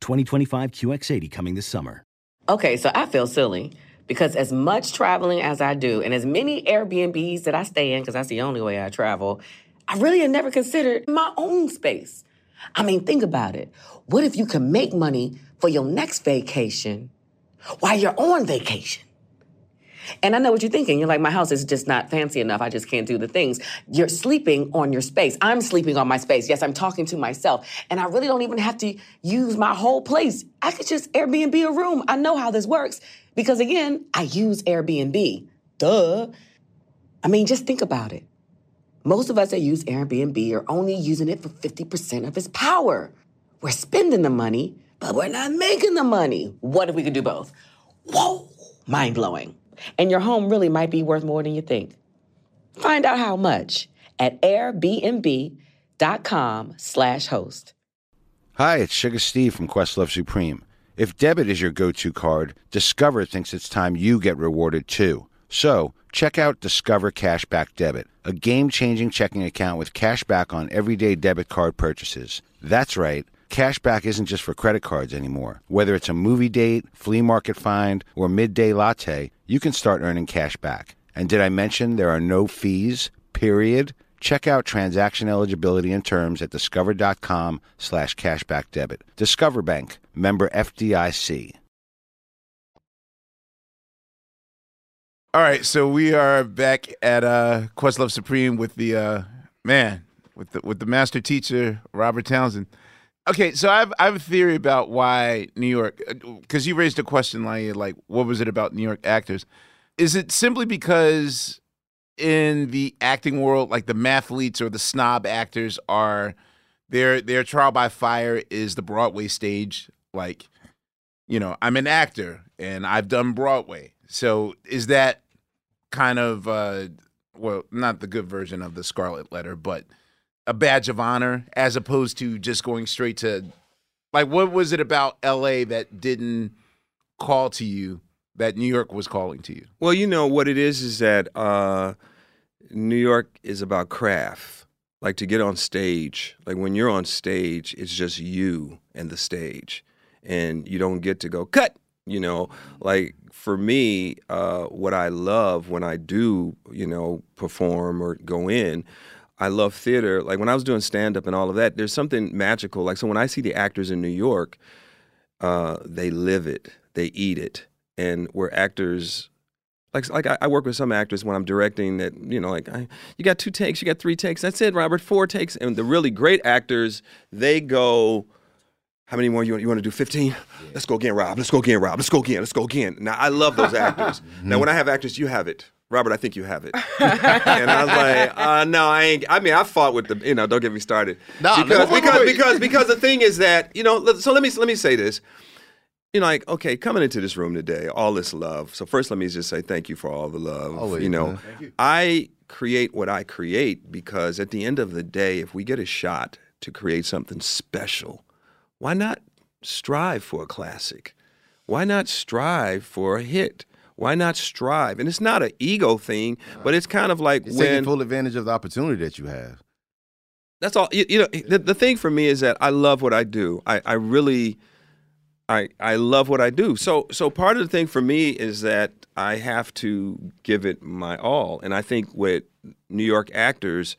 2025 QX80 coming this summer. Okay, so I feel silly because as much traveling as I do and as many Airbnbs that I stay in, because that's the only way I travel, I really had never considered my own space. I mean, think about it. What if you can make money for your next vacation while you're on vacation? And I know what you're thinking. You're like, my house is just not fancy enough. I just can't do the things. You're sleeping on your space. I'm sleeping on my space. Yes, I'm talking to myself. And I really don't even have to use my whole place. I could just Airbnb a room. I know how this works because, again, I use Airbnb. Duh. I mean, just think about it. Most of us that use Airbnb are only using it for 50% of its power. We're spending the money, but we're not making the money. What if we could do both? Whoa, mind-blowing. And your home really might be worth more than you think. Find out how much at airbnb.com/host. Hi, it's Sugar Steve from Questlove Supreme. If debit is your go-to card, Discover thinks it's time you get rewarded too. So, check out Discover Cashback Debit, a game-changing checking account with cash back on everyday debit card purchases. That's right. Cashback isn't just for credit cards anymore. Whether it's a movie date, flea market find, or midday latte, you can start earning cash back. And did I mention there are no fees, period? Check out transaction eligibility and terms at discover.com/cashbackdebit. Discover Bank, member FDIC. All right, so we are back at Questlove Supreme with the with the master teacher Robert Townsend. Okay, so I have a theory about why New York, because you raised a question, like what was it about New York actors? Is it simply because in the acting world, like the mathletes or the snob actors are, their trial by fire is the Broadway stage? Like, you know, I'm an actor and I've done Broadway. So is that kind of, well, not the good version of the Scarlet Letter, but a badge of honor, as opposed to just going straight to, like, what was it about LA that didn't call to you that New York was calling to you? Well, you know what it is that New York is about craft, like to get on stage. Like when you're on stage, it's just you and the stage, and you don't get to go cut. You know, like for me, what I love when I do, you know, perform or go in. I love theater. Like when I was doing stand-up and all of that, there's something magical. Like, so when I see the actors in New York, they live it, they eat it. And we're actors, like I work with some actors when I'm directing that, you know, like you got 2 takes, you got 3 takes. That's it, Robert, 4 takes. And the really great actors, they go, how many more you want to do, 15? Yeah. Let's go again, Rob. Let's go again, Rob. Let's go again. Let's go again. Now, I love those actors. Mm-hmm. Now, when I have actors, you have it. Robert, I think you have it. And I was like, no, I ain't. I mean, I fought with the, you know, don't get me started. No, because the thing is that, you know, so let me say this. You know, like, okay, coming into this room today, all this love. So first, let me just say thank you for all the love. Always, you know, you. I create what I create because at the end of the day, if we get a shot to create something special, why not strive for a classic? Why not strive for a hit? Why not strive? And it's not an ego thing, but it's kind of like it's when taking full advantage of the opportunity that you have. That's all. You know, the thing for me is that I love what I do. I really love what I do. So part of the thing for me is that I have to give it my all. And I think with New York actors,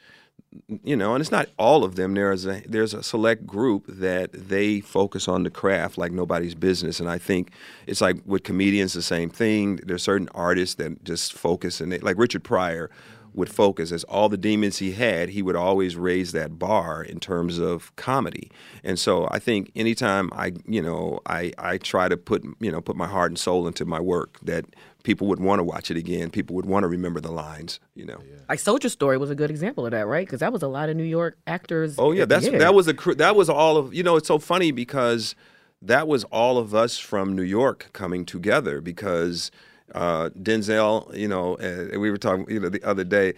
you know, and it's not all of them. There's a select group that they focus on the craft like nobody's business. And I think it's like with comedians, the same thing. There's certain artists that just focus, and like Richard Pryor would focus, as all the demons he had, he would always raise that bar in terms of comedy. And so I think anytime I try to put my heart and soul into my work, that people would want to watch it again. People would want to remember the lines, Yeah. Like Soldier's Story was a good example of that, right? Because that was a lot of New York actors. Oh yeah, that was all of, it's so funny because that was all of us from New York coming together because Denzel, we were talking the other day,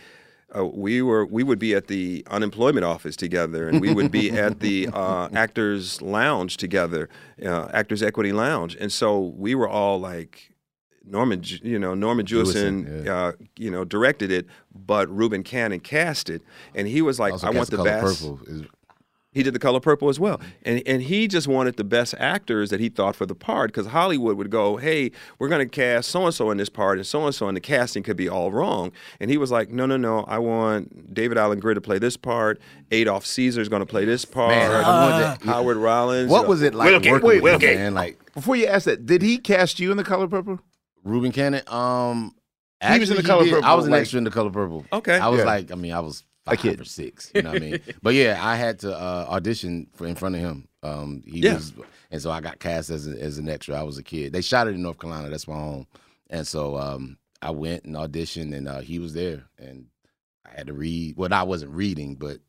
we would be at the unemployment office together, and we would be at the Actors Lounge together, Actors Equity Lounge, and so we were all like, Norman Jewison, yeah. Directed it, but Ruben Cannon cast it, and he was like, I want the best. He did The Color Purple as well. And he just wanted the best actors that he thought for the part, because Hollywood would go, hey, we're going to cast so-and-so in this part and so, and the casting could be all wrong. And he was like, no, I want David Allen Greer to play this part. Adolph Caesar's going to play this part. Man, Howard Rollins. What was it like working with man? Like, before you ask that, did he cast you in The Color Purple? Ruben Cannon? Actually, he was in The Color Purple. I was an extra in The Color Purple. Okay. I was... a kid or six, you know what I mean? But yeah, I had to audition in front of him. And so I got cast as an extra. I was a kid. They shot it in North Carolina. That's my home. And so I went and auditioned, and he was there. And I had to read. Well, I wasn't reading, but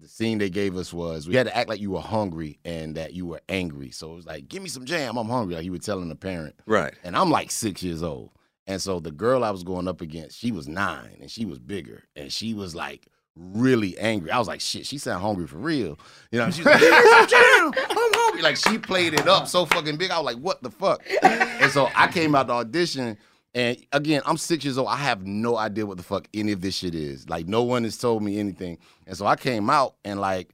the scene they gave us was we had to act like you were hungry and that you were angry. So it was like, give me some jam. I'm hungry. Like you were telling a parent. Right. And I'm like 6 years old. And so the girl I was going up against, she was 9, and she was bigger. And she was like, really angry. I was like, shit, she sound hungry for real. She's like, I'm hungry. Like, she played it up so fucking big. I was like, what the fuck? And so I came out to audition, and again, I'm 6 years old. I have no idea what the fuck any of this shit is. Like, no one has told me anything. And so I came out, and like,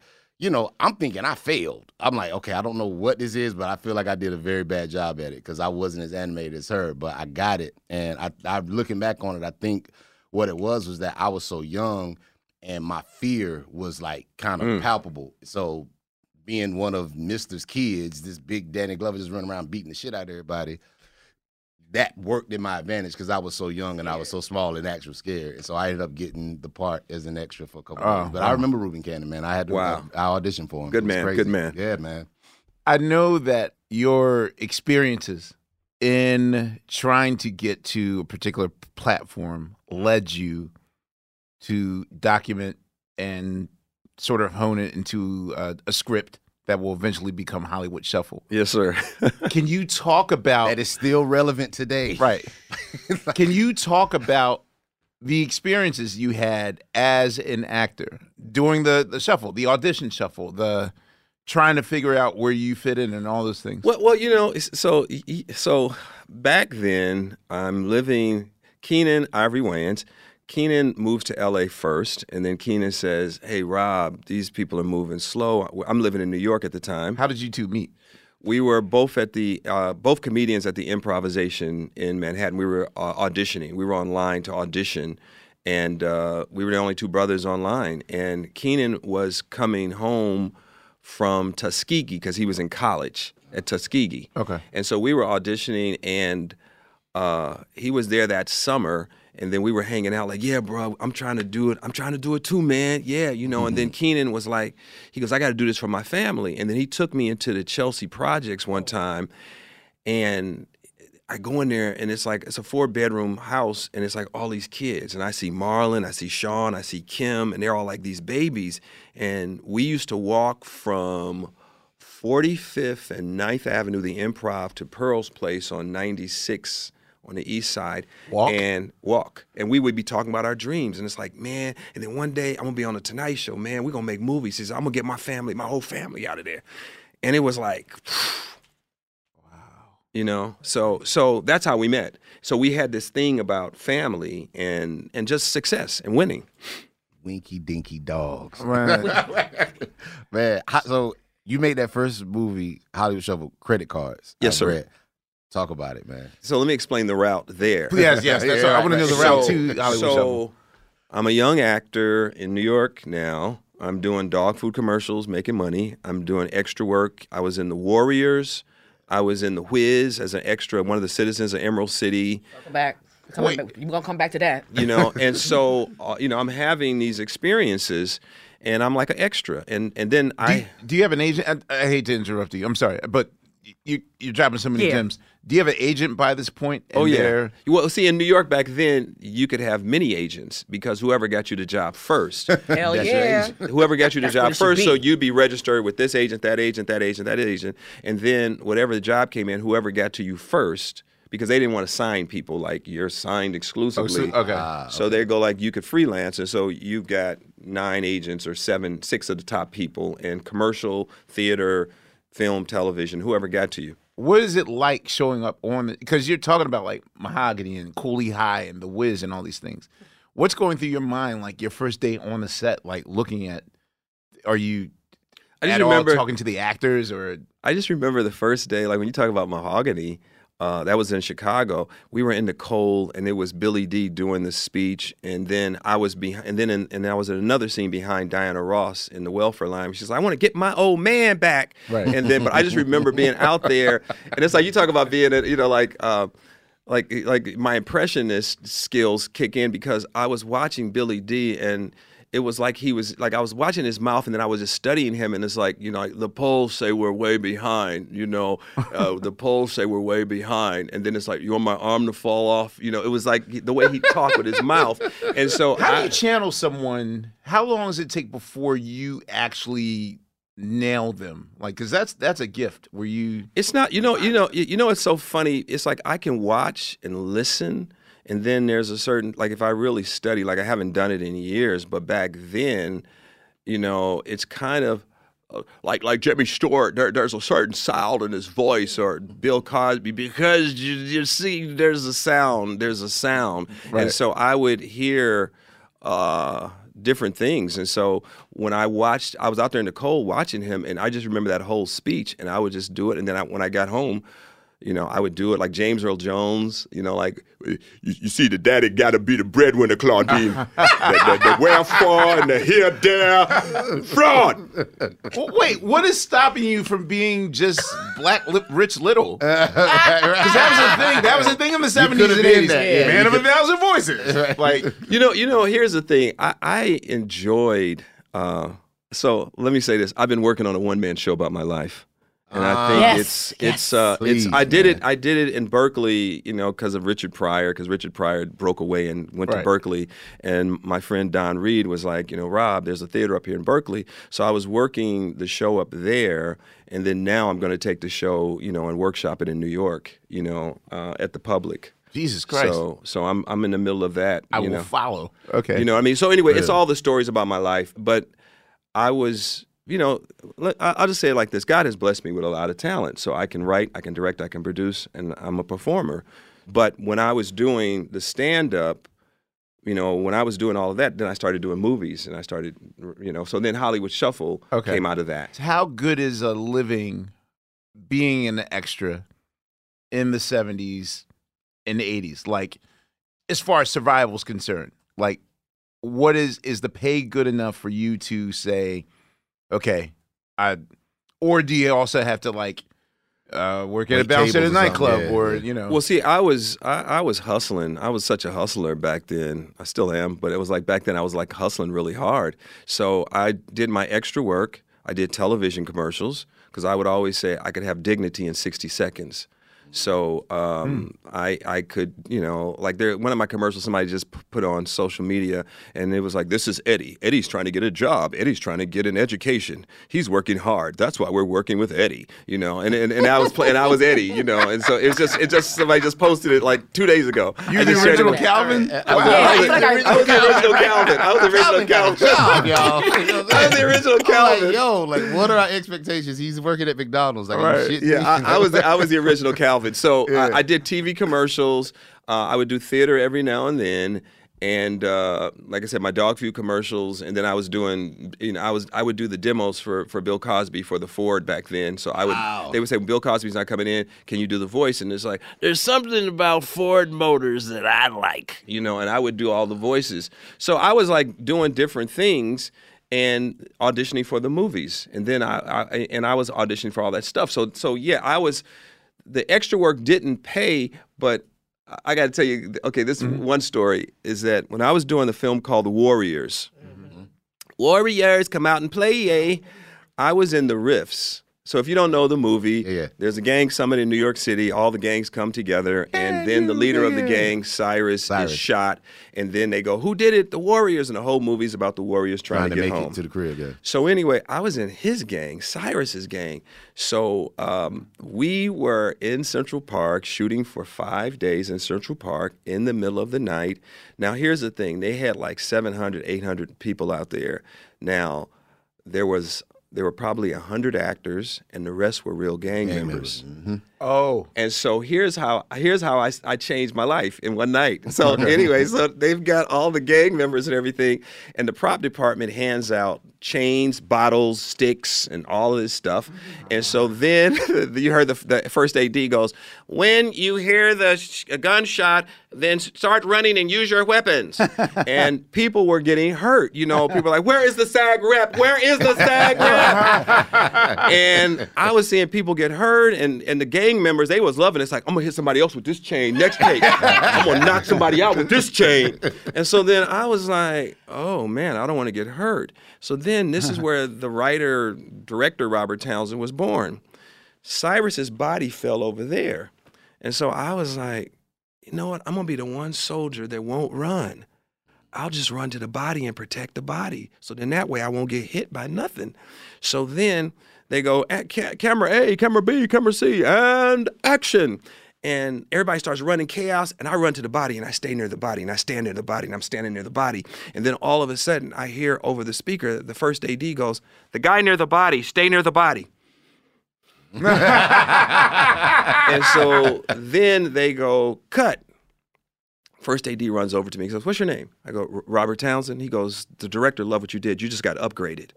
I'm thinking I failed. I'm like, okay, I don't know what this is, but I feel like I did a very bad job at it because I wasn't as animated as her, but I got it. And I looking back on it, I think what it was that I was so young, and my fear was like kind of palpable. So being one of Mr.'s kids, this big Danny Glover just running around beating the shit out of everybody, that worked in my advantage because I was so young and I was so small and actually scared. And so I ended up getting the part as an extra for a couple of years. But I remember Ruben Cannon, man. I auditioned for him. Good man, crazy. Good man. Yeah, man. I know that your experiences in trying to get to a particular platform led you to document and sort of hone it into a script that will eventually become Hollywood Shuffle. Yes, sir. Can you talk about... That is still relevant today. Right. Can you talk about the experiences you had as an actor during the shuffle, the audition shuffle, the trying to figure out where you fit in and all those things? Well, so back then, I'm living... Keenen Ivory Wayans... Keenen moves to L.A. first, and then Keenen says, hey, Rob, these people are moving slow. I'm living in New York at the time. How did you two meet? We were both at the both comedians at the Improvisation in Manhattan. We were auditioning. We were online to audition, and we were the only two brothers online. And Keenen was coming home from Tuskegee because he was in college at Tuskegee. Okay. And so we were auditioning, and he was there that summer. And then we were hanging out like, yeah, bro, I'm trying to do it. I'm trying to do it too, man. Yeah, And then Keenen was like, he goes, I got to do this for my family. And then he took me into the Chelsea Projects one time. And I go in there, and it's like, it's a 4-bedroom house, and it's like all these kids. And I see Marlon, I see Sean, I see Kim, and they're all like these babies. And we used to walk from 45th and 9th Avenue, the Improv, to Pearl's Place on 96th. On the east side, walk. And we would be talking about our dreams. And it's like, man, and then one day I'm going to be on the Tonight Show, man. We're going to make movies. I'm going to get my family, my whole family out of there. And it was like, wow. So that's how we met. So we had this thing about family and just success and winning. Winky dinky dogs. Right. Man, so you made that first movie, Hollywood Shuffle, Credit Cards. Yes, sir. Talk about it, man. So let me explain the route there. Yes. That's right. I want to know the route to Hollywood Shuffle. I'm a young actor in New York now. I'm doing dog food commercials, making money. I'm doing extra work. I was in The Warriors. I was in The Wiz as an extra, one of the citizens of Emerald City. Welcome back. We're going to come back to that. You know, and so, you know, I'm having these experiences and I'm like an extra. And then Do you have an agent? I hate to interrupt you. I'm sorry, but you're dropping so many gems. Do you have an agent by this point? Oh, yeah. Well, see, in New York back then, you could have many agents because whoever got you the job first. Hell yeah. Whoever got you the job first, so you'd be registered with this agent, that agent, that agent, that agent. And then whatever the job came in, whoever got to you first, because they didn't want to sign people like you're signed exclusively. Oh, so, okay. So they go like you could freelance. And so you've got 9 agents or 6 of the top people in commercial, theater, film, television, whoever got to you. What is it like showing up on the, because you're talking about like Mahogany and Cooley High and The Wiz and all these things. What's going through your mind like your first day on the set, like looking at, are you at all talking to the actors or? I just remember the first day, like when you talk about Mahogany, that was in Chicago. We were in the cold and it was Billy Dee doing the speech, and then I was behind, and I was in another scene behind Diana Ross in the welfare line. She's like, I want to get my old man back. Right. And then, but I just remember being out there, and it's like you talk about being, you know, like my impressionist skills kick in because I was watching Billy Dee and it was like he was, like I was watching his mouth and then I was just studying him, and it's like, you know, like, the polls say we're way behind, you know, the polls say we're way behind, and then it's like, you want my arm to fall off? You know, it was like the way he talked with his mouth. And so how do you channel someone? How long does it take before you actually nail them? Like, cause that's a gift where you. It's not, you know, it's so funny. It's like I can watch and listen. And then there's a certain, like if I really study, like I haven't done it in years, but back then, you know, it's kind of like Jimmy Stewart, there's a certain sound in his voice, or Bill Cosby, because you see there's a sound. Right. And so I would hear different things. And so when I was out there in the cold watching him, and I just remember that whole speech, and I would just do it. And then when I got home, you know, I would do it like James Earl Jones, you know, like, you see the daddy gotta be the breadwinner, Claudine. the wherefore and the here, there, fraud. Well, wait, what is stopping you from being just black, rich little? Because that was a thing. That was a thing in the 70s and 80s. Yeah, man of a thousand voices. Like, you know, here's the thing. I enjoyed, so let me say this. I've been working on a one-man show about my life. And I think I did it in Berkeley, you know, because of Richard Pryor, because Richard Pryor broke away and went to Berkeley. And my friend Don Reed was like, you know, Rob, there's a theater up here in Berkeley. So I was working the show up there. And then now I'm going to take the show, you know, and workshop it in New York, you know, at the Public. Jesus Christ. So I'm in the middle of that. I will follow. Okay. You know what I mean? So anyway, it's all the stories about my life. But I was... You know, I'll just say it like this. God has blessed me with a lot of talent. So I can write, I can direct, I can produce, and I'm a performer. But when I was doing the stand-up, you know, when I was doing all of that, then I started doing movies, and I started, you know, so then Hollywood Shuffle came out of that. How good is a living being an extra in the 70s and the 80s? Like, as far as survival is concerned, like, what is the pay good enough for you to say... Okay, or do you also have to like work at a bouncer at a nightclub or you know? Well, see, I was hustling. I was such a hustler back then. I still am, but it was like back then I was like hustling really hard. So I did my extra work. I did television commercials because I would always say I could have dignity in 60 seconds. So I could, you know, like one of my commercials somebody just put on social media, and it was like, this is Eddie. Eddie's trying to get a job. Eddie's trying to get an education. He's working hard. That's why we're working with Eddie, you know. And I was Eddie, you know. And so it just somebody just posted it like 2 days ago. You're the original Calvin? I was the original Calvin. I was the original Calvin. I was the original Calvin. Yo, like what are our expectations? He's working at McDonald's. Like, right. Shit. Yeah, I was the original Calvin. So yeah. I did TV commercials. I would do theater every now and then, and like I said, my dog food commercials. And then I was doing, you know, I would do the demos for Bill Cosby for the Ford back then. So I would, they would say, Bill Cosby's not coming in. Can you do the voice? And it's like, there's something about Ford Motors that I like, you know. And I would do all the voices. So I was like doing different things. And auditioning for the movies, and then I was auditioning for all that stuff. So yeah, I was. The extra work didn't pay, but I got to tell you, okay, this one story is that when I was doing the film called The Warriors, Warriors come out and play, I was in the riffs. So if you don't know the movie, there's a gang summit in New York City. All the gangs come together, and then the leader of the gang, Cyrus, is shot. And then they go, who did it? The Warriors. And the whole movie's about the Warriors trying to get home. It to the crib, yeah. So anyway, I was in his gang, Cyrus's gang. So we were in Central Park shooting for 5 days in Central Park in the middle of the night. Now, here's the thing. They had like 700, 800 people out there. Now, there were probably 100 actors, and the rest were real gang members. Oh, and so here's how I changed my life in one night. So anyway, so they've got all the gang members and everything, and the prop department hands out chains, bottles, sticks, and all of this stuff. And so then you heard the first AD goes, "When you hear a gunshot, then start running and use your weapons." And people were getting hurt. You know, people were like, "Where is the SAG rep? Where is the SAG rep?" And I was seeing people get hurt, and the gang members, they was loving it. It's like, I'm gonna hit somebody else with this chain next take. I'm gonna knock somebody out with this chain. And so then I was like, oh man, I don't want to get hurt. So then this is where the writer director Robert Townsend was born. Cyrus's body fell over there, and so I was like, you know what? I'm gonna be the one soldier that won't run. I'll just run to the body and protect the body. So then that way I won't get hit by nothing. So then they go, camera A, camera B, camera C, and action. And everybody starts running chaos, and I run to the body, and I stay near the body, and I stand near the body, and I'm standing near the body. And then all of a sudden I hear over the speaker, the first AD goes, the guy near the body, stay near the body. And so then they go, cut. First AD runs over to me. He goes, what's your name? I go, Robert Townsend. He goes, the director loved what you did. You just got upgraded.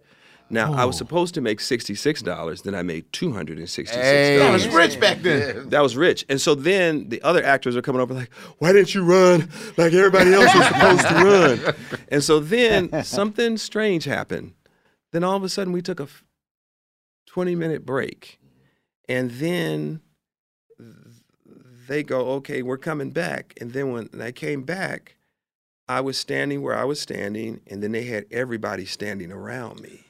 Now, I was supposed to make $66. Then I made $266. That was rich back then. That was rich. And so then the other actors are coming over like, why didn't you run like everybody else was supposed to run? And so then something strange happened. Then all of a sudden we took a 20-minute break. And then they go, okay, we're coming back. And then when I came back, I was standing where I was standing, and then they had everybody standing around me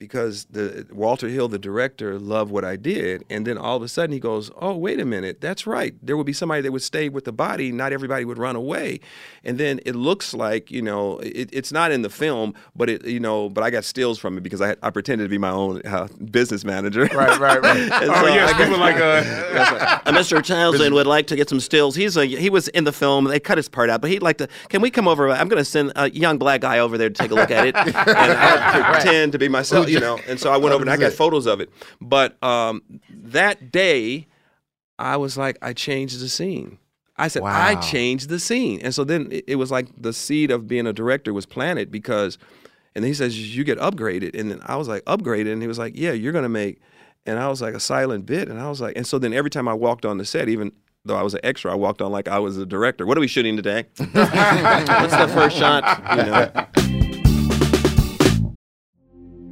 because Walter Hill, the director, loved what I did. And then all of a sudden he goes, oh, wait a minute, that's right. There would be somebody that would stay with the body. Not everybody would run away. And then it looks like, you know, it's not in the film, but it, you know, but I got stills from it because I pretended to be my own business manager. Right. And oh, so yes, people like Mr. Townsend would like to get some stills. He was in the film. They cut his part out, but he'd like to, can we come over? I'm going to send a young black guy over there to take a look at it. And I pretend to be myself, you know. And so I went over and I got photos of it. But that day, I was like, I changed the scene. I said, wow. I changed the scene. And so then it was like the seed of being a director was planted because, and he says, you get upgraded. And then I was like, upgraded? And he was like, yeah, you're going to make, and I was like, a silent bit. And I was like, and so then every time I walked on the set, even though I was an extra, I walked on like I was a director. What are we shooting today? What's the first shot? You know.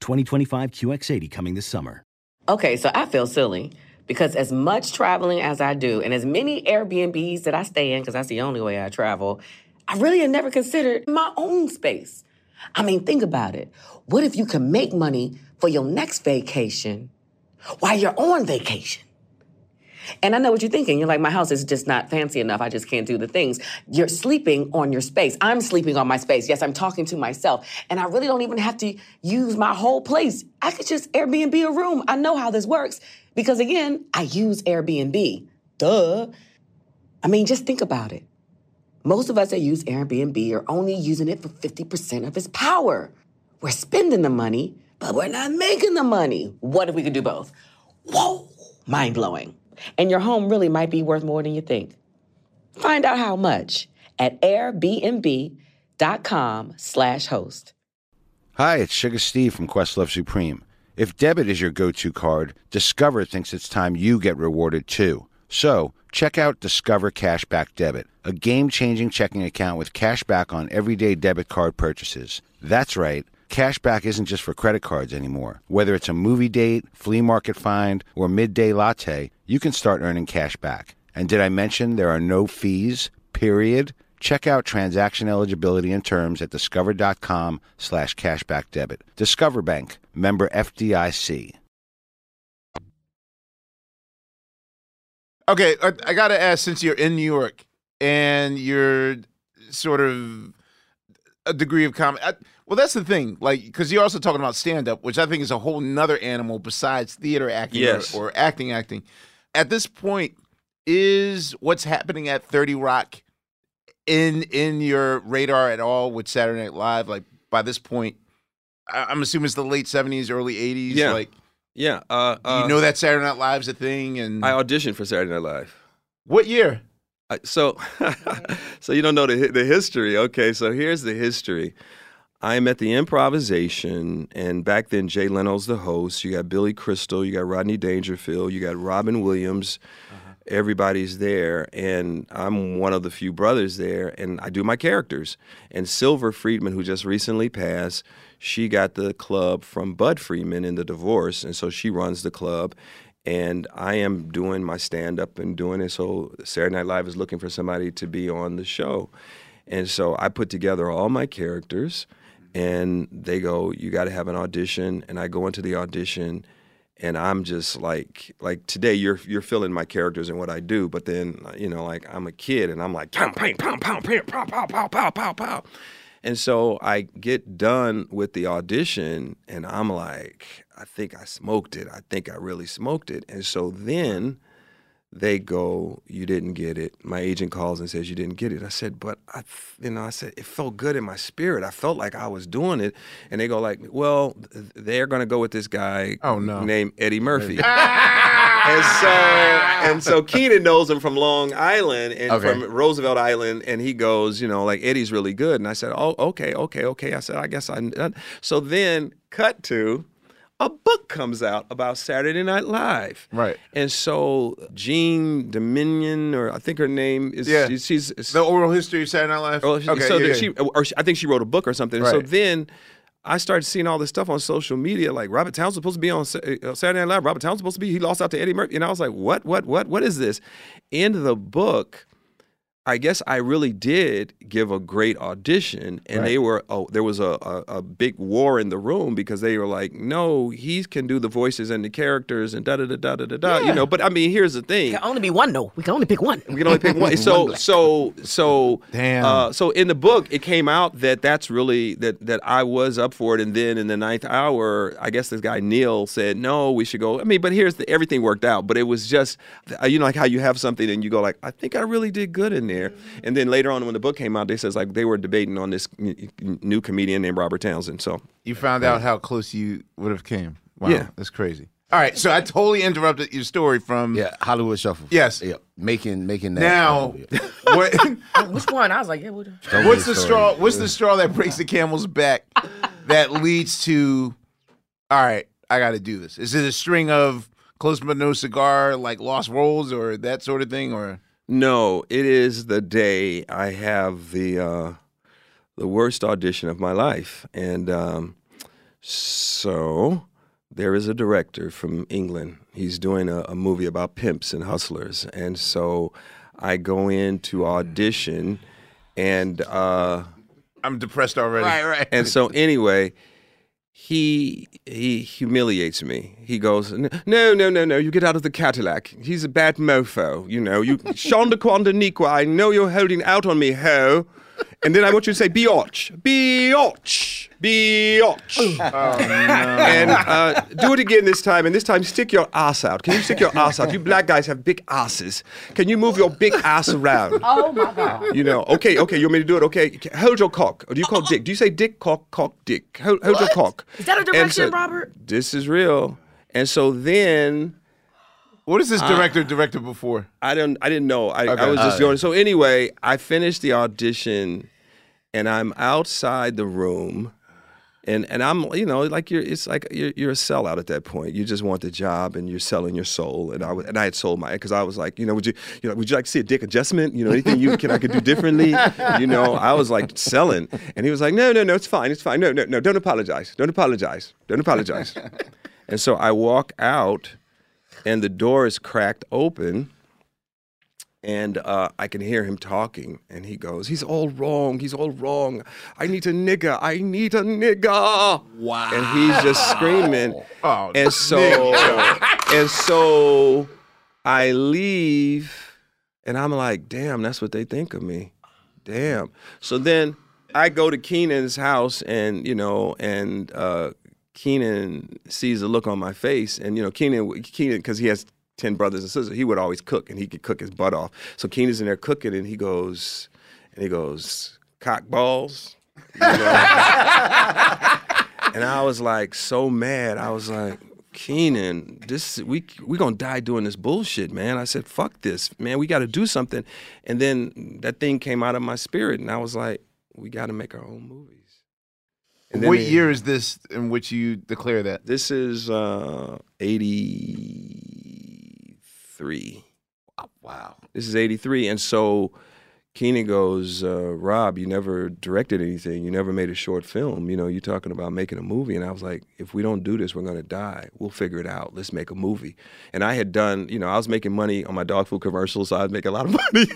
2025 QX80 coming this summer. Okay, so I feel silly because as much traveling as I do and as many Airbnbs that I stay in, because that's the only way I travel, I really had never considered my own space. I mean, think about it. What if you can make money for your next vacation while you're on vacation? And I know what you're thinking. You're like, my house is just not fancy enough. I just can't do the things. You're sleeping on your space. I'm sleeping on my space. Yes, I'm talking to myself. And I really don't even have to use my whole place. I could just Airbnb a room. I know how this works because, again, I use Airbnb. Duh. I mean, just think about it. Most of us that use Airbnb are only using it for 50% of its power. We're spending the money, but we're not making the money. What if we could do both? Whoa, mind-blowing. And your home really might be worth more than you think. Find out how much at airbnb.com/host. Hi, it's Sugar Steve from Questlove Supreme. If debit is your go-to card, Discover thinks it's time you get rewarded too. So check out Discover Cashback Debit, a game-changing checking account with cash back on everyday debit card purchases. That's right. Cashback isn't just for credit cards anymore. Whether it's a movie date, flea market find, or midday latte, you can start earning cash back. And did I mention there are no fees, period? Check out transaction eligibility and terms at discover.com/cashbackdebit. Discover Bank, member FDIC. Okay, I got to ask, since you're in New York and you're sort of a degree of comedy. Well, that's the thing, like, because you're also talking about stand-up, which I think is a whole nother animal besides theater acting or acting. At this point, is what's happening at 30 Rock in your radar at all with Saturday Night Live? Like, by this point, I'm assuming it's the late 70s, early 80s. Yeah. Like, yeah. You know that Saturday Night Live's a thing? And I auditioned for Saturday Night Live. What year? So you don't know the history. Okay, so here's the history. I'm at the Improvisation, and back then Jay Leno's the host. You got Billy Crystal, you got Rodney Dangerfield, you got Robin Williams. Uh-huh. Everybody's there, and I'm one of the few brothers there, and I do my characters. And Silver Friedman, who just recently passed, she got the club from Bud Friedman in the divorce, and so she runs the club. And I am doing my stand-up and doing it, so Saturday Night Live is looking for somebody to be on the show. And so I put together all my characters. And they go, you got to have an audition. And I go into the audition, and I'm just like today you're filling my characters and what I do. But then, you know, like I'm a kid, and I'm like, pow, pow, pow. And so I get done with the audition, and I'm like, I think I smoked it. I think I really smoked it. And so then they go, you didn't get it. My agent calls and says, you didn't get it. I said, but I said, it felt good in my spirit. I felt like I was doing it. And they go like, well, they're going to go with this guy named Eddie Murphy. And so Keenen knows him from Long Island and from Roosevelt Island. And he goes, you know, like, Eddie's really good. And I said, oh, okay. I said, I guess I'm done. So then cut to, a book comes out about Saturday Night Live. Right. And so Jean Dominion, or I think her name is... Yeah. She's the oral history of Saturday Night Live? I think she wrote a book or something. Right. So then I started seeing all this stuff on social media, like Robert Townsend's supposed to be on Saturday Night Live. He lost out to Eddie Murphy. And I was like, what is this? In the book, I guess I really did give a great audition, and right. there was a big war in the room because they were like, no, he can do the voices and the characters and da-da-da-da-da-da, yeah. You know, but I mean, here's the thing. There can only be one, though. We can only pick one. So damn. So in the book, it came out that I was up for it, and then in the ninth hour, I guess this guy Neil said, no, we should go. I mean, but everything worked out, but it was just, you know, like how you have something and you go like, I think I really did good in there. And then later on when the book came out, they says like they were debating on this new comedian named Robert Townsend. So you found out how close you would have came. Wow, yeah. That's crazy. All right, so I totally interrupted your story from Hollywood Shuffle. Yes, yeah, making that. Now, which one? I was like, yeah. What's the straw? What's the straw that breaks the camel's back that leads to? All right, I got to do this. Is it a string of close but no cigar, like lost rolls or that sort of thing, or? No, it is the day I have the worst audition of my life. And so there is a director from England. He's doing a movie about pimps and hustlers. And so I go in to audition, and... I'm depressed already. Right, right. And so anyway, He humiliates me. He goes, no, you get out of the Cadillac. He's a bad mofo, you know. You Shonda Quanda Nikwa, I know you're holding out on me, ho. And then I want you to say, biatch. Oh, no. And do it again this time, and this time stick your ass out. Can you stick your ass out? You black guys have big asses. Can you move your big ass around? Oh, my God. You know, okay, you want me to do it? Okay, hold your cock. Or do you call dick? Do you say dick, cock, dick? Hold your cock. Is that a direction, Robert? This is real. And so then... What is this director directed before? I didn't know. I was just going. So anyway, I finished the audition, and I'm outside the room, and I'm, you know, like you're a sellout at that point. You just want the job, and you're selling your soul. And I had sold my, because I was like, you know, would you like to see a dick adjustment? You know, anything I could do differently? You know, I was like selling, and he was like, no, it's fine, no, don't apologize. And so I walk out. And the door is cracked open, and I can hear him talking. And he goes, he's all wrong. I need a nigga. Wow. And he's just screaming. Oh, and so, I leave, and I'm like, damn, that's what they think of me. Damn. So then I go to Keenan's house, and, you know, and... Keenen sees the look on my face, and, you know, Keenen, because he has 10 brothers and sisters, he would always cook, and he could cook his butt off. So Keenan's in there cooking, and he goes, cock balls. You know? And I was like so mad. I was like, Keenen, we gonna die doing this bullshit, man. I said, fuck this, man. We got to do something. And then that thing came out of my spirit, and I was like, we got to make our own movies. What year is this in which you declare that? This is 83. Wow. This is 83. And so Keenen goes, Rob, you never directed anything. You never made a short film. You know, you're talking about making a movie. And I was like, if we don't do this, we're going to die. We'll figure it out. Let's make a movie. And I had done, you know, I was making money on my dog food commercials, so I'd make a lot of money.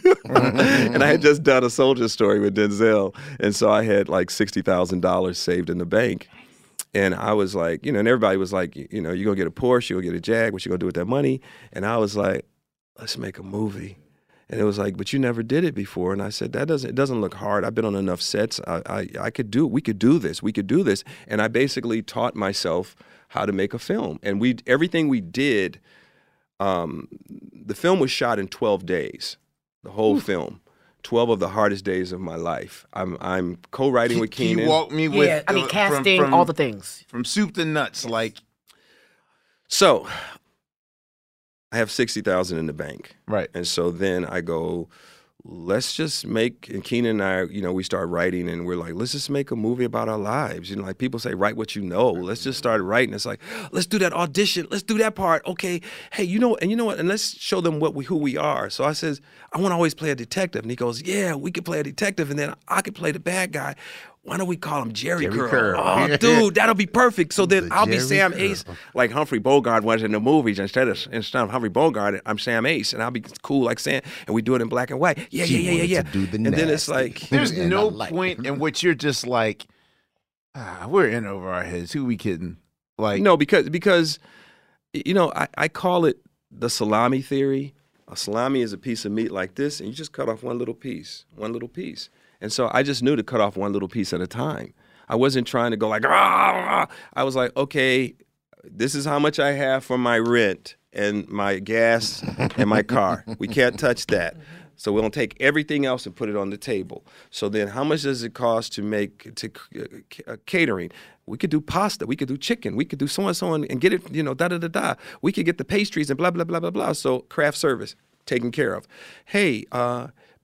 And I had just done A Soldier's Story with Denzel. And so I had like $60,000 saved in the bank. And I was like, you know, and everybody was like, you know, you're going to get a Porsche, you're going to get a Jag, what you going to do with that money? And I was like, let's make a movie. And it was like, but you never did it before. And I said, it doesn't look hard. I've been on enough sets. I could do it. We could do this. And I basically taught myself how to make a film. And everything we did, the film was shot in 12 days, the whole film. 12 of the hardest days of my life. I'm co-writing with Keenen. He walked me with casting, all the things. From soup to nuts, like. So I have $60,000 in the bank. Right. And so then I go, let's just make, and Keenen and I, you know, we start writing, and we're like, let's just make a movie about our lives. You know, like people say, write what you know. Let's just start writing. It's like, let's do that audition. Let's do that part. Okay. Hey, you know what? And let's show them who we are. So I says, I want to always play a detective. And he goes, yeah, we could play a detective, and then I could play the bad guy. Why don't we call him Jerry Curl? Oh, dude, that'll be perfect. So then I'll be Sam Ace, like Humphrey Bogart was in the movies. Instead of Humphrey Bogart, I'm Sam Ace, and I'll be cool like Sam. And we do it in black and white. Yeah. Then it's like there's no point in which you're just like, we're in over our heads. Who we kidding? Like no, because you know I call it the salami theory. A salami is a piece of meat like this, and you just cut off one little piece. And so I just knew to cut off one little piece at a time. I wasn't trying to go like, ah! I was like, okay, this is how much I have for my rent and my gas and my car. We can't touch that. So we're going to take everything else and put it on the table. So then how much does it cost to make catering? We could do pasta. We could do chicken. We could do so-and-so and get it, you know, da-da-da-da. We could get the pastries and blah, blah, blah, blah, blah. So craft service taken care of. Hey,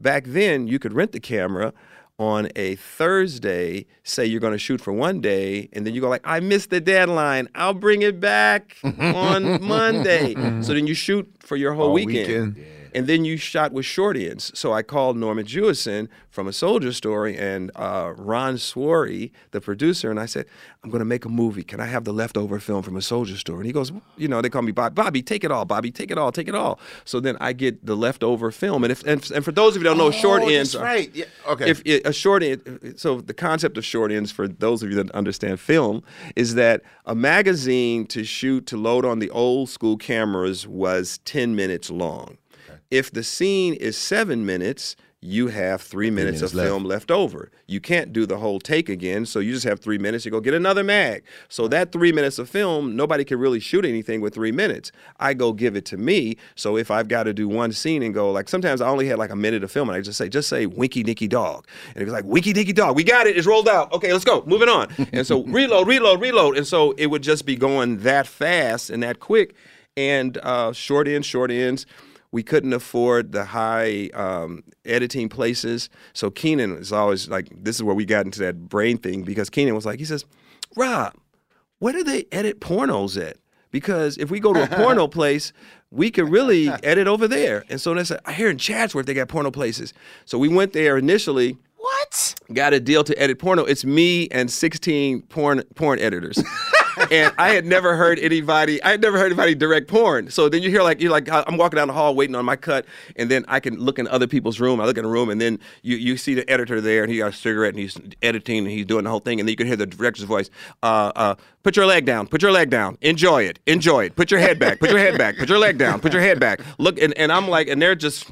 back then, you could rent the camera on a Thursday, say you're going to shoot for one day, and then you go like, I missed the deadline. I'll bring it back on Monday. So then you shoot for your whole weekend. Yeah. And then you shot with short ends. So I called Norman Jewison from A Soldier's Story and Ron Swarey, the producer, and I said, I'm going to make a movie. Can I have the leftover film from A Soldier's Story? And he goes, you know, they call me Bobby, take it all, Bobby, take it all, take it all. So then I get the leftover film. And if and for those of you who don't know, short ends. That's right. Yeah. Okay. If a short end, so the concept of short ends, for those of you that understand film, is that a magazine to load on the old school cameras was 10 minutes long. Okay. If the scene is 7 minutes, you have 3 minutes of film left over. You can't do the whole take again, so you just have 3 minutes. You go get another mag. So that 3 minutes of film, nobody can really shoot anything with 3 minutes. I go give it to me, so if I've got to do one scene and go, like sometimes I only had like a minute of film, and I just say Winky Dinky Dog. And it was like, Winky Dinky Dog, we got it, it's rolled out. Okay, let's go, moving on. And so reload, reload, reload. And so it would just be going that fast and that quick. And short ends. We couldn't afford the high editing places. So Keenen is always like, this is where we got into that brain thing, because Keenen was like, he says, Rob, where do they edit pornos at? Because if we go to a porno place, we could really edit over there. And so they said, I hear in Chatsworth they got porno places. So we went there initially. What? Got a deal to edit porno. It's me and 16 porn editors. And I had never heard anybody direct porn. So then you hear you're like, I'm walking down the hall waiting on my cut, and then I can look in other people's room. I look in a room, and then you see the editor there, and he got a cigarette, and he's editing, and he's doing the whole thing, and then you can hear the director's voice, put your leg down, enjoy it, put your head back, put your head back. Look, and I'm like, and they're just,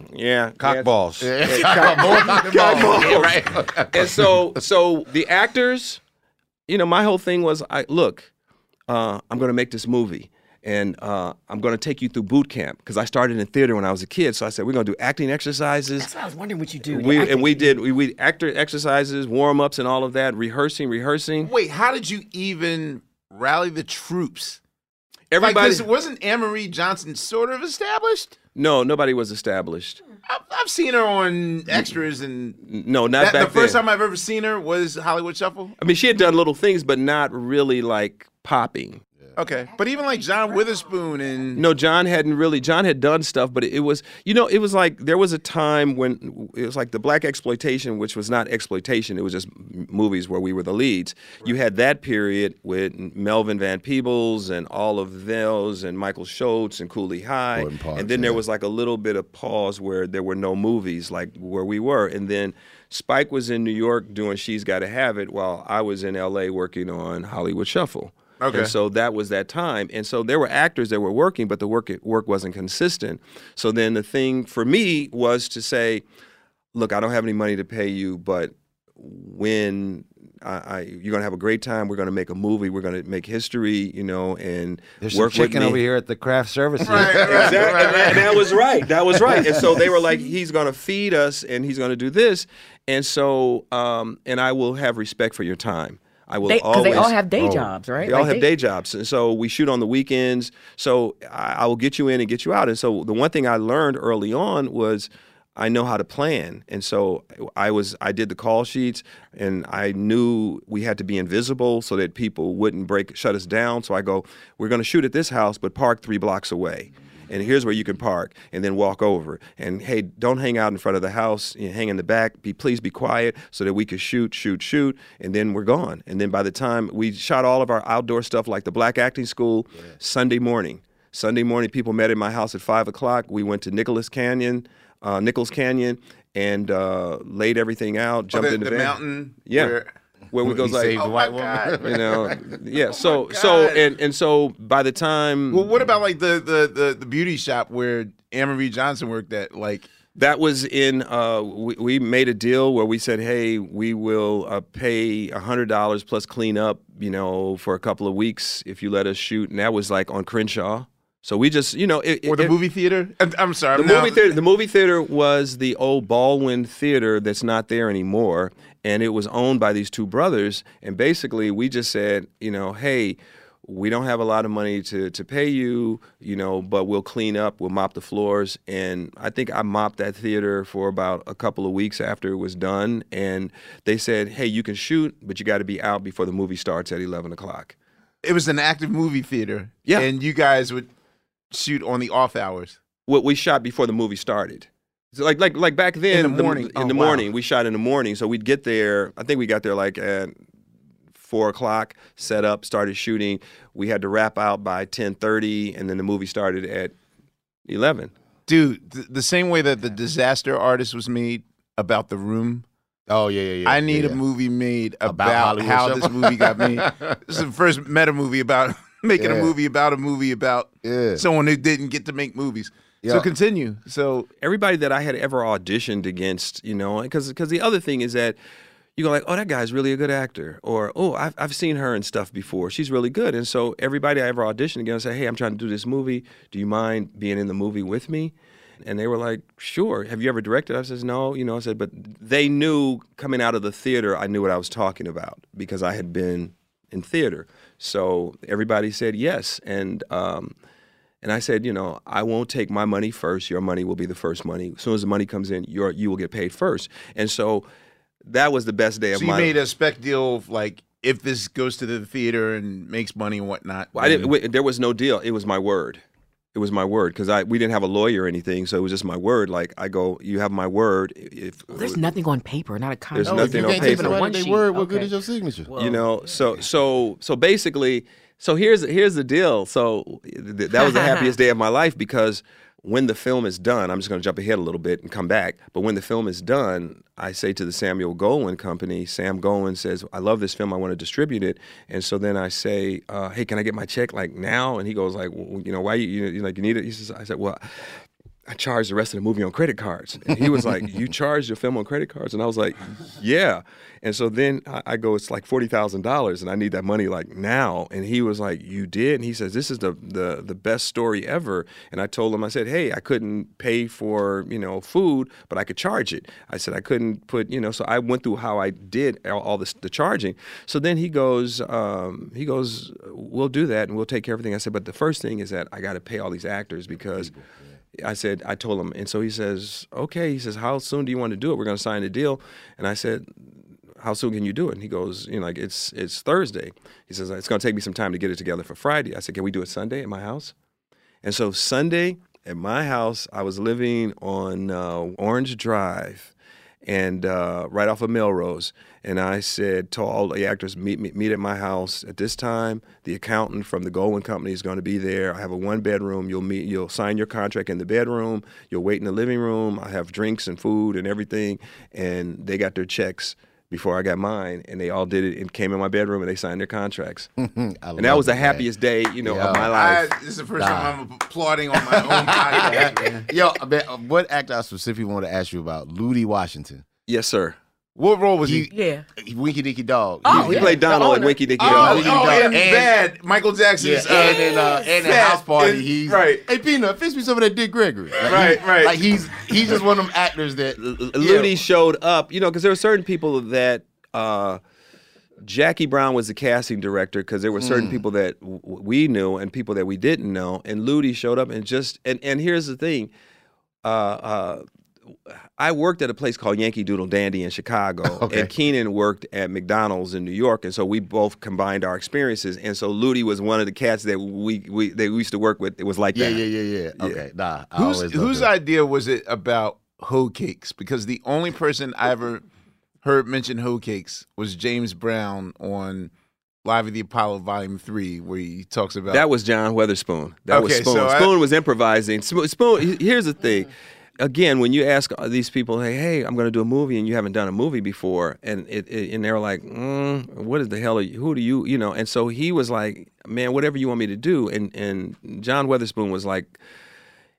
cock balls. Cock balls. Yeah, right. And so the actors, you know, my whole thing was, I'm going to make this movie, and I'm going to take you through boot camp, because I started in theater when I was a kid. So I said, we're going to do acting exercises. That's what I was wondering what you do. We did actor exercises, warm-ups and all of that, rehearsing. Wait, how did you even rally the troops? Everybody. Like, wasn't Anne-Marie Johnson sort of established? No, nobody was established. I've seen her on extras and... No, not back then. The first time I've ever seen her was Hollywood Shuffle. I mean, she had done little things, but not really, like, popping. Okay, but even like John Witherspoon and... No, John had done stuff, but it was like there was a time when it was like the black exploitation, which was not exploitation, it was just movies where we were the leads. Right. You had that period with Melvin Van Peebles and all of those, and Michael Schultz and Cooley High, and then there was like a little bit of pause where there were no movies like where we were, and then Spike was in New York doing She's Gotta Have It while I was in L.A. working on Hollywood Shuffle. Okay. And so that was that time. And so there were actors that were working, but the work wasn't consistent. So then the thing for me was to say, look, I don't have any money to pay you, but when you're going to have a great time, we're going to make a movie, we're going to make history, you know, and there's work some chicken with me over here at the craft services. Right. Exactly. Right. And that was right. And so they were like, he's going to feed us and he's going to do this. And so, and I will have respect for your time. Because they all have day jobs, right? They all have day jobs. And so we shoot on the weekends. So I will get you in and get you out. And so the one thing I learned early on was I know how to plan. And so I did the call sheets, and I knew we had to be invisible so that people wouldn't shut us down. So I go, we're going to shoot at this house, but park 3 blocks away. And here's where you can park, and then walk over. And hey, don't hang out in front of the house, you know, hang in the back, please be quiet, so that we could shoot, and then we're gone. And then by the time we shot all of our outdoor stuff, like the Black Acting School, Sunday morning, people met at my house at 5 o'clock. We went to Nichols Canyon, and laid everything out, jumped in the van. Mountain? Yeah. Where we go like, oh my God, you know, yeah. So by the time, well, what about like the beauty shop where Anne-Marie Johnson worked at? Like that was in. We made a deal where we said, hey, we will pay $100 plus clean up, you know, for a couple of weeks if you let us shoot, and that was like on Crenshaw. So we just, you know, movie theater. I'm sorry, The movie theater was the old Baldwin Theater that's not there anymore, and it was owned by these two brothers. And basically, we just said, you know, hey, we don't have a lot of money to pay you, you know, but we'll clean up, we'll mop the floors. And I think I mopped that theater for about a couple of weeks after it was done. And they said, hey, you can shoot, but you got to be out before the movie starts at 11 o'clock. It was an active movie theater, yeah, and you guys would shoot on the off hours. what we shot before the movie started. So like back then in the morning. In the morning, we shot in the morning. So we'd get there. I think we got there like at 4 o'clock. Set up, started shooting. We had to wrap out by 10:30, and then the movie started at 11. Dude, the same way that The Disaster Artist was made about the room. Oh yeah. I need a movie made about how this movie got made. This is the first meta movie about making a movie about someone who didn't get to make movies. Yeah. So continue. So everybody that I had ever auditioned against, you know, because the other thing is that you go like, oh, that guy's really a good actor, or oh, I've seen her and stuff before. She's really good. And so everybody I ever auditioned against said, hey, I'm trying to do this movie. Do you mind being in the movie with me? And they were like, sure. Have you ever directed? I said, no. You know, I said, but they knew coming out of the theater, I knew what I was talking about because I had been in theater. So everybody said yes. And I said, you know, I won't take my money first. Your money will be the first money. As soon as the money comes in, you will get paid first. And so that was the best day of my life. So you made a spec deal of like, if this goes to the theater and makes money and whatnot. Well, I didn't, there was no deal. It was my word. It was my word because we didn't have a lawyer or anything, so it was just my word. Like I go, you have my word. There's nothing on paper, not a contract. There's nothing on paper. One word. What good is your signature? Well, you know. So basically, so here's the deal. So that was the happiest day of my life because when the film is done, I'm just going to jump ahead a little bit and come back. But when the film is done, I say to the Samuel Golan company, Sam Golan says, "I love this film. I want to distribute it." And so then I say, "Hey, can I get my check like now?" And he goes, "Like, well, you know, why you like you need it?" He says, "I said, well, I charged the rest of the movie on credit cards." And he was like, "You charged your film on credit cards?" And I was like, "Yeah." And so then I go, "It's like $40,000, and I need that money like now." And he was like, "You did?" And he says, "This is the best story ever." And I told him, I said, "Hey, I couldn't pay for, you know, food, but I could charge it." I said, "I couldn't put, you know," so I went through how I did all this, the charging. So then he goes, "We'll do that, and we'll take care of everything." I said, "But the first thing is that I got to pay all these actors because." I said, I told him, and so he says, "Okay." He says, "How soon do you want to do it? We're going to sign the deal." And I said, "How soon can you do it?" And he goes, "You know, like it's Thursday." He says, "It's going to take me some time to get it together for Friday." I said, "Can we do it Sunday at my house?" And so Sunday at my house, I was living on Orange Drive, and right off of Melrose. And I said to all the actors, meet at my house at this time. The accountant from the Goldwyn Company is going to be there. I have a one-bedroom. You'll sign your contract in the bedroom. You'll wait in the living room. I have drinks and food and everything. And they got their checks before I got mine, and they all did it and came in my bedroom and they signed their contracts. And that was the happiest day, you know, of my life. This is the first time I'm applauding on my own podcast. Yo, man, what actor I specifically want to ask you about? Ludie Washington. Yes, sir. What role was he? Yeah. Winky Dinky Dog. Oh, he played Donald in Winky Dinky Dog. Oh, and Bad. Michael Jackson's. And in House Party. He's, right. Hey, Peanut, fix me some of that Dick Gregory. Like, right. Like he's just one of them actors that. Ludie showed up, you know, because there were certain people that. Jackie Brown was the casting director because there were certain people that we knew and people that we didn't know. And Ludie showed up and just. And here's the thing. I worked at a place called Yankee Doodle Dandy in Chicago, and Keenen worked at McDonald's in New York, and so we both combined our experiences. And so Ludie was one of the cats that we used to work with. It was like that. Yeah. Okay, nah. Whose idea was it about hoe cakes? Because the only person I ever heard mention hoe cakes was James Brown on Live at the Apollo Volume 3, where he talks about that was John Witherspoon. That was Spoon. So Spoon was improvising. Spoon. Here's the thing. Again, when you ask these people, hey, I'm going to do a movie, and you haven't done a movie before, and and they're like, what is the hell? Who do you, you know? And so he was like, man, whatever you want me to do. And John Witherspoon was like,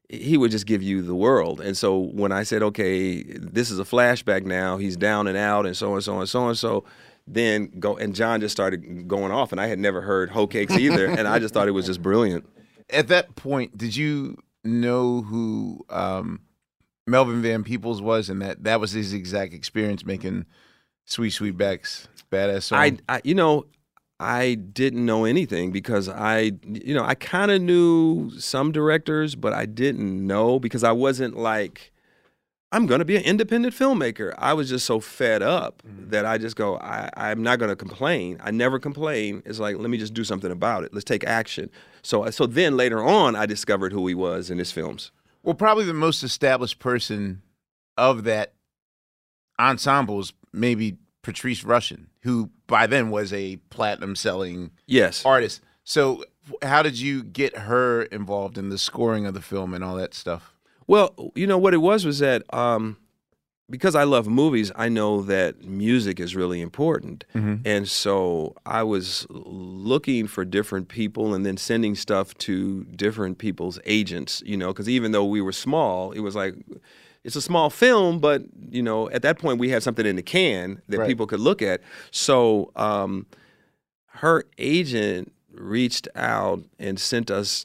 he would just give you the world. And so when I said, okay, this is a flashback now. He's down and out, and so and so and so and so. Then go, and John just started going off, and I had never heard hoe cakes either, and I just thought it was just brilliant. At that point, did you know who? Melvin Van Peebles was, and that was his exact experience making Sweet Sweet Back's badass song. I didn't know anything because I kind of knew some directors, but I didn't know because I wasn't like, I'm going to be an independent filmmaker. I was just so fed up that I just go, I'm not going to complain. I never complain. It's like, let me just do something about it. Let's take action. So then later on, I discovered who he was in his films. Well, probably the most established person of that ensemble is maybe Patrice Rushen, who by then was a platinum-selling artist. So how did you get her involved in the scoring of the film and all that stuff? Well, you know, what it was that because I love movies, I know that music is really important. Mm-hmm. And so I was looking for different people and then sending stuff to different people's agents, you know, because even though we were small, it was like, it's a small film, but, you know, at that point we had something in the can that people could look at. So her agent reached out and sent us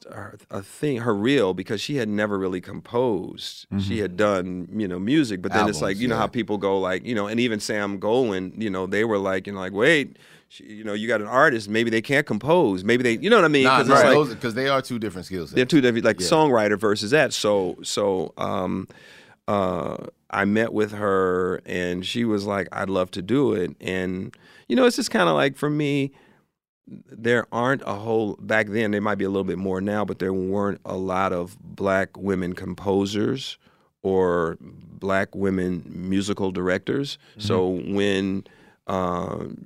a thing, her reel, because she had never really composed. Mm-hmm. She had done, you know, music, but then albums, it's like, you know, how people go like, you know, and even Sam Golan, you know, they were like, you know, like, wait, you know, you got an artist, maybe they can't compose, maybe they, you know what I mean? Because like, they are two different skill sets. They're two different, like songwriter versus that. So I met with her and she was like, I'd love to do it. And, you know, it's just kind of like, for me, there aren't a whole, back then, there might be a little bit more now, but there weren't a lot of black women composers or black women musical directors. Mm-hmm. So when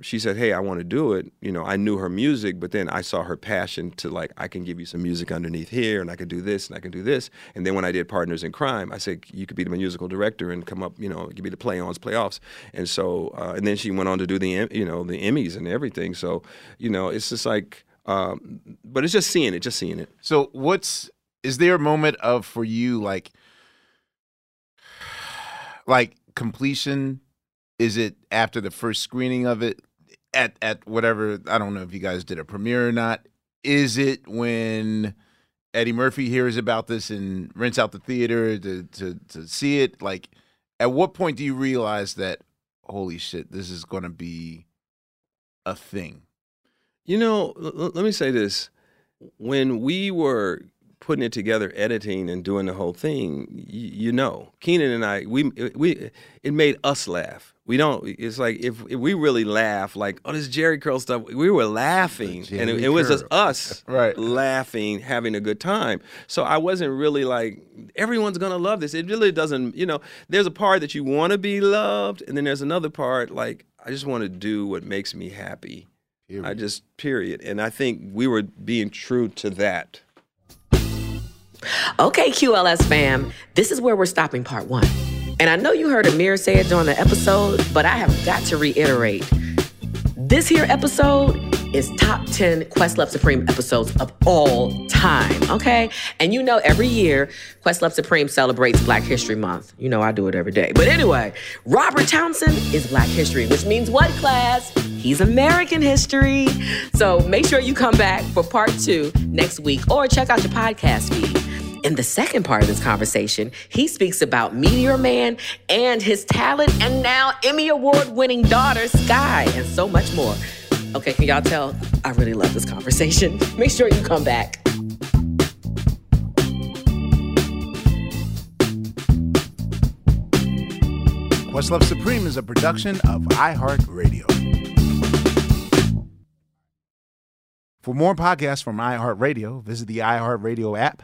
she said, hey, I want to do it, you know, I knew her music, but then I saw her passion to like, I can give you some music underneath here, and I can do this, and I can do this. And then when I did Partners in Crime, I said, you could be the musical director and come up, you know, you could be the play-ons, playoffs. And so, and then she went on to do the, you know, the Emmys and everything. So, you know, it's just like, but it's just seeing it, just seeing it. So is there a moment of, for you, like completion? Is it after the first screening of it at whatever, I don't know if you guys did a premiere or not. Is it when Eddie Murphy hears about this and rents out the theater to see it? Like, at what point do you realize that, holy shit, this is going to be a thing? You know, let me say this. When we were putting it together, editing and doing the whole thing, you know, Keenen and I, we it made us laugh. We don't, it's like, if we really laugh, like, oh, this Jerry Curl stuff, we were laughing, and it was just us laughing, having a good time. So I wasn't really like, everyone's gonna love this. It really doesn't, you know, there's a part that you wanna be loved, and then there's another part, like, I just wanna do what makes me happy. Period. I just, period. And I think we were being true to that. Okay, QLS fam, this is where we're stopping part one. And I know you heard Amir say it during the episode, but I have got to reiterate. This here episode is top 10 Questlove Supreme episodes of all time, okay? And you know every year, Questlove Supreme celebrates Black History Month. You know I do it every day. But anyway, Robert Townsend is Black History, which means what, class? He's American history. So make sure you come back for part two next week or check out your podcast feed. In the second part of this conversation, he speaks about Meteor Man and his talent and now Emmy Award-winning daughter, Sky, and so much more. Okay, can y'all tell? I really love this conversation. Make sure you come back. Questlove Supreme is a production of iHeartRadio. For more podcasts from iHeartRadio, visit the iHeartRadio app,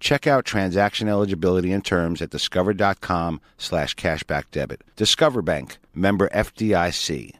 Check out transaction eligibility and terms at discover.com/cashbackdebit. Discover Bank, member FDIC.